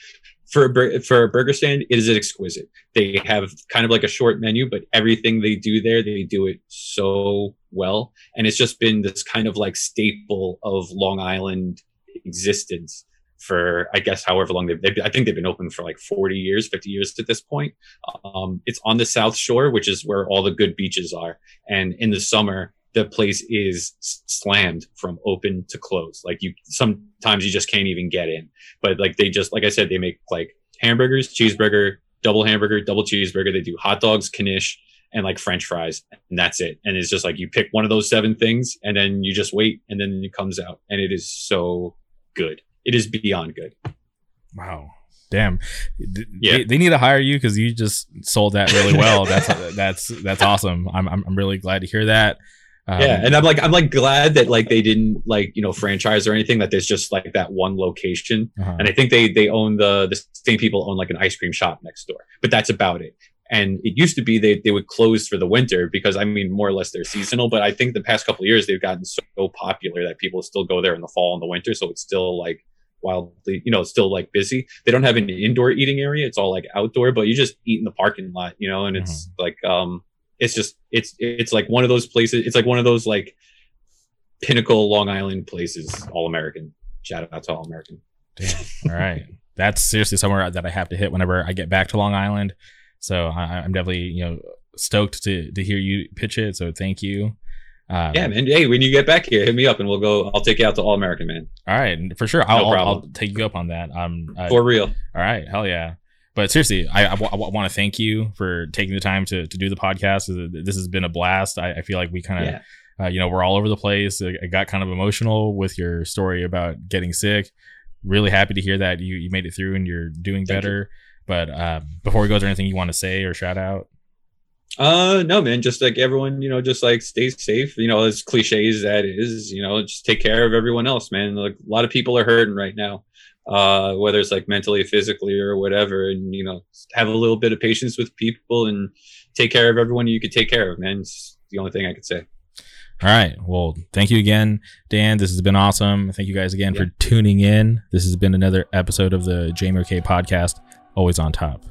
For a, bur- for a burger stand, it is exquisite. They have kind of like a short menu, but everything they do there, they do it so well. And it's just been this kind of like staple of Long Island existence for, I guess, however long they've, they've I think they've been open for like forty years, fifty years at this point. Um, it's on the South Shore, which is where all the good beaches are. And in the summer, the place is slammed from open to close. Like you, sometimes you just can't even get in, but like they just, like I said, they make like hamburgers, cheeseburger, double hamburger, double cheeseburger. They do hot dogs, knish, and like French fries, and that's it. And it's just like, you pick one of those seven things and then you just wait, and then it comes out, and it is so good. It is beyond good. Wow. Damn. Yeah. They, they need to hire you, because you just sold that really well. That's, that's, that's awesome. I'm, I'm really glad to hear that. Um, yeah, and I'm like I'm like glad that like they didn't like, you know, franchise or anything, that there's just like that one location. Uh-huh. And I think they they own the the same people own like an ice cream shop next door, but that's about it. And it used to be they they would close for the winter, because I mean more or less they're seasonal, but I think the past couple of years they've gotten so popular that people still go there in the fall and the winter, so it's still like wildly, you know, it's still like busy. They don't have an indoor eating area, it's all like outdoor, but you just eat in the parking lot, you know, and it's uh-huh. like um It's just, it's, it's like one of those places. It's like one of those like pinnacle Long Island places. All American. Shout out to All American. Damn. All right. That's seriously somewhere that I have to hit whenever I get back to Long Island. So I, I'm definitely, you know, stoked to, to hear you pitch it. So thank you. Um, yeah, man. Hey, when you get back here, hit me up and we'll go. I'll take you out to All American, man. All right. For sure. I'll, no I'll, I'll take you up on that. Um, I, For real. All right. Hell yeah. But seriously, I, I, w- I want to thank you for taking the time to, to do the podcast. This has been a blast. I, I feel like we kind of, yeah. uh, you know, we're all over the place. I, I got kind of emotional with your story about getting sick. Really happy to hear that you, you made it through and you're doing thank better. You. But uh, before we go, is there anything you want to say or shout out? Uh, no, man. Just like everyone, you know, just like stay safe. You know, as cliche as that is, you know, just take care of everyone else, man. Like a lot of people are hurting right now. Uh, whether it's like mentally, physically, or whatever, and you know, have a little bit of patience with people and take care of everyone you could take care of, man. It's the only thing I could say. All right. Well, thank you again, Dan. This has been awesome. Thank you guys again yeah. for tuning in. This has been another episode of the Jamie K podcast. Always on top.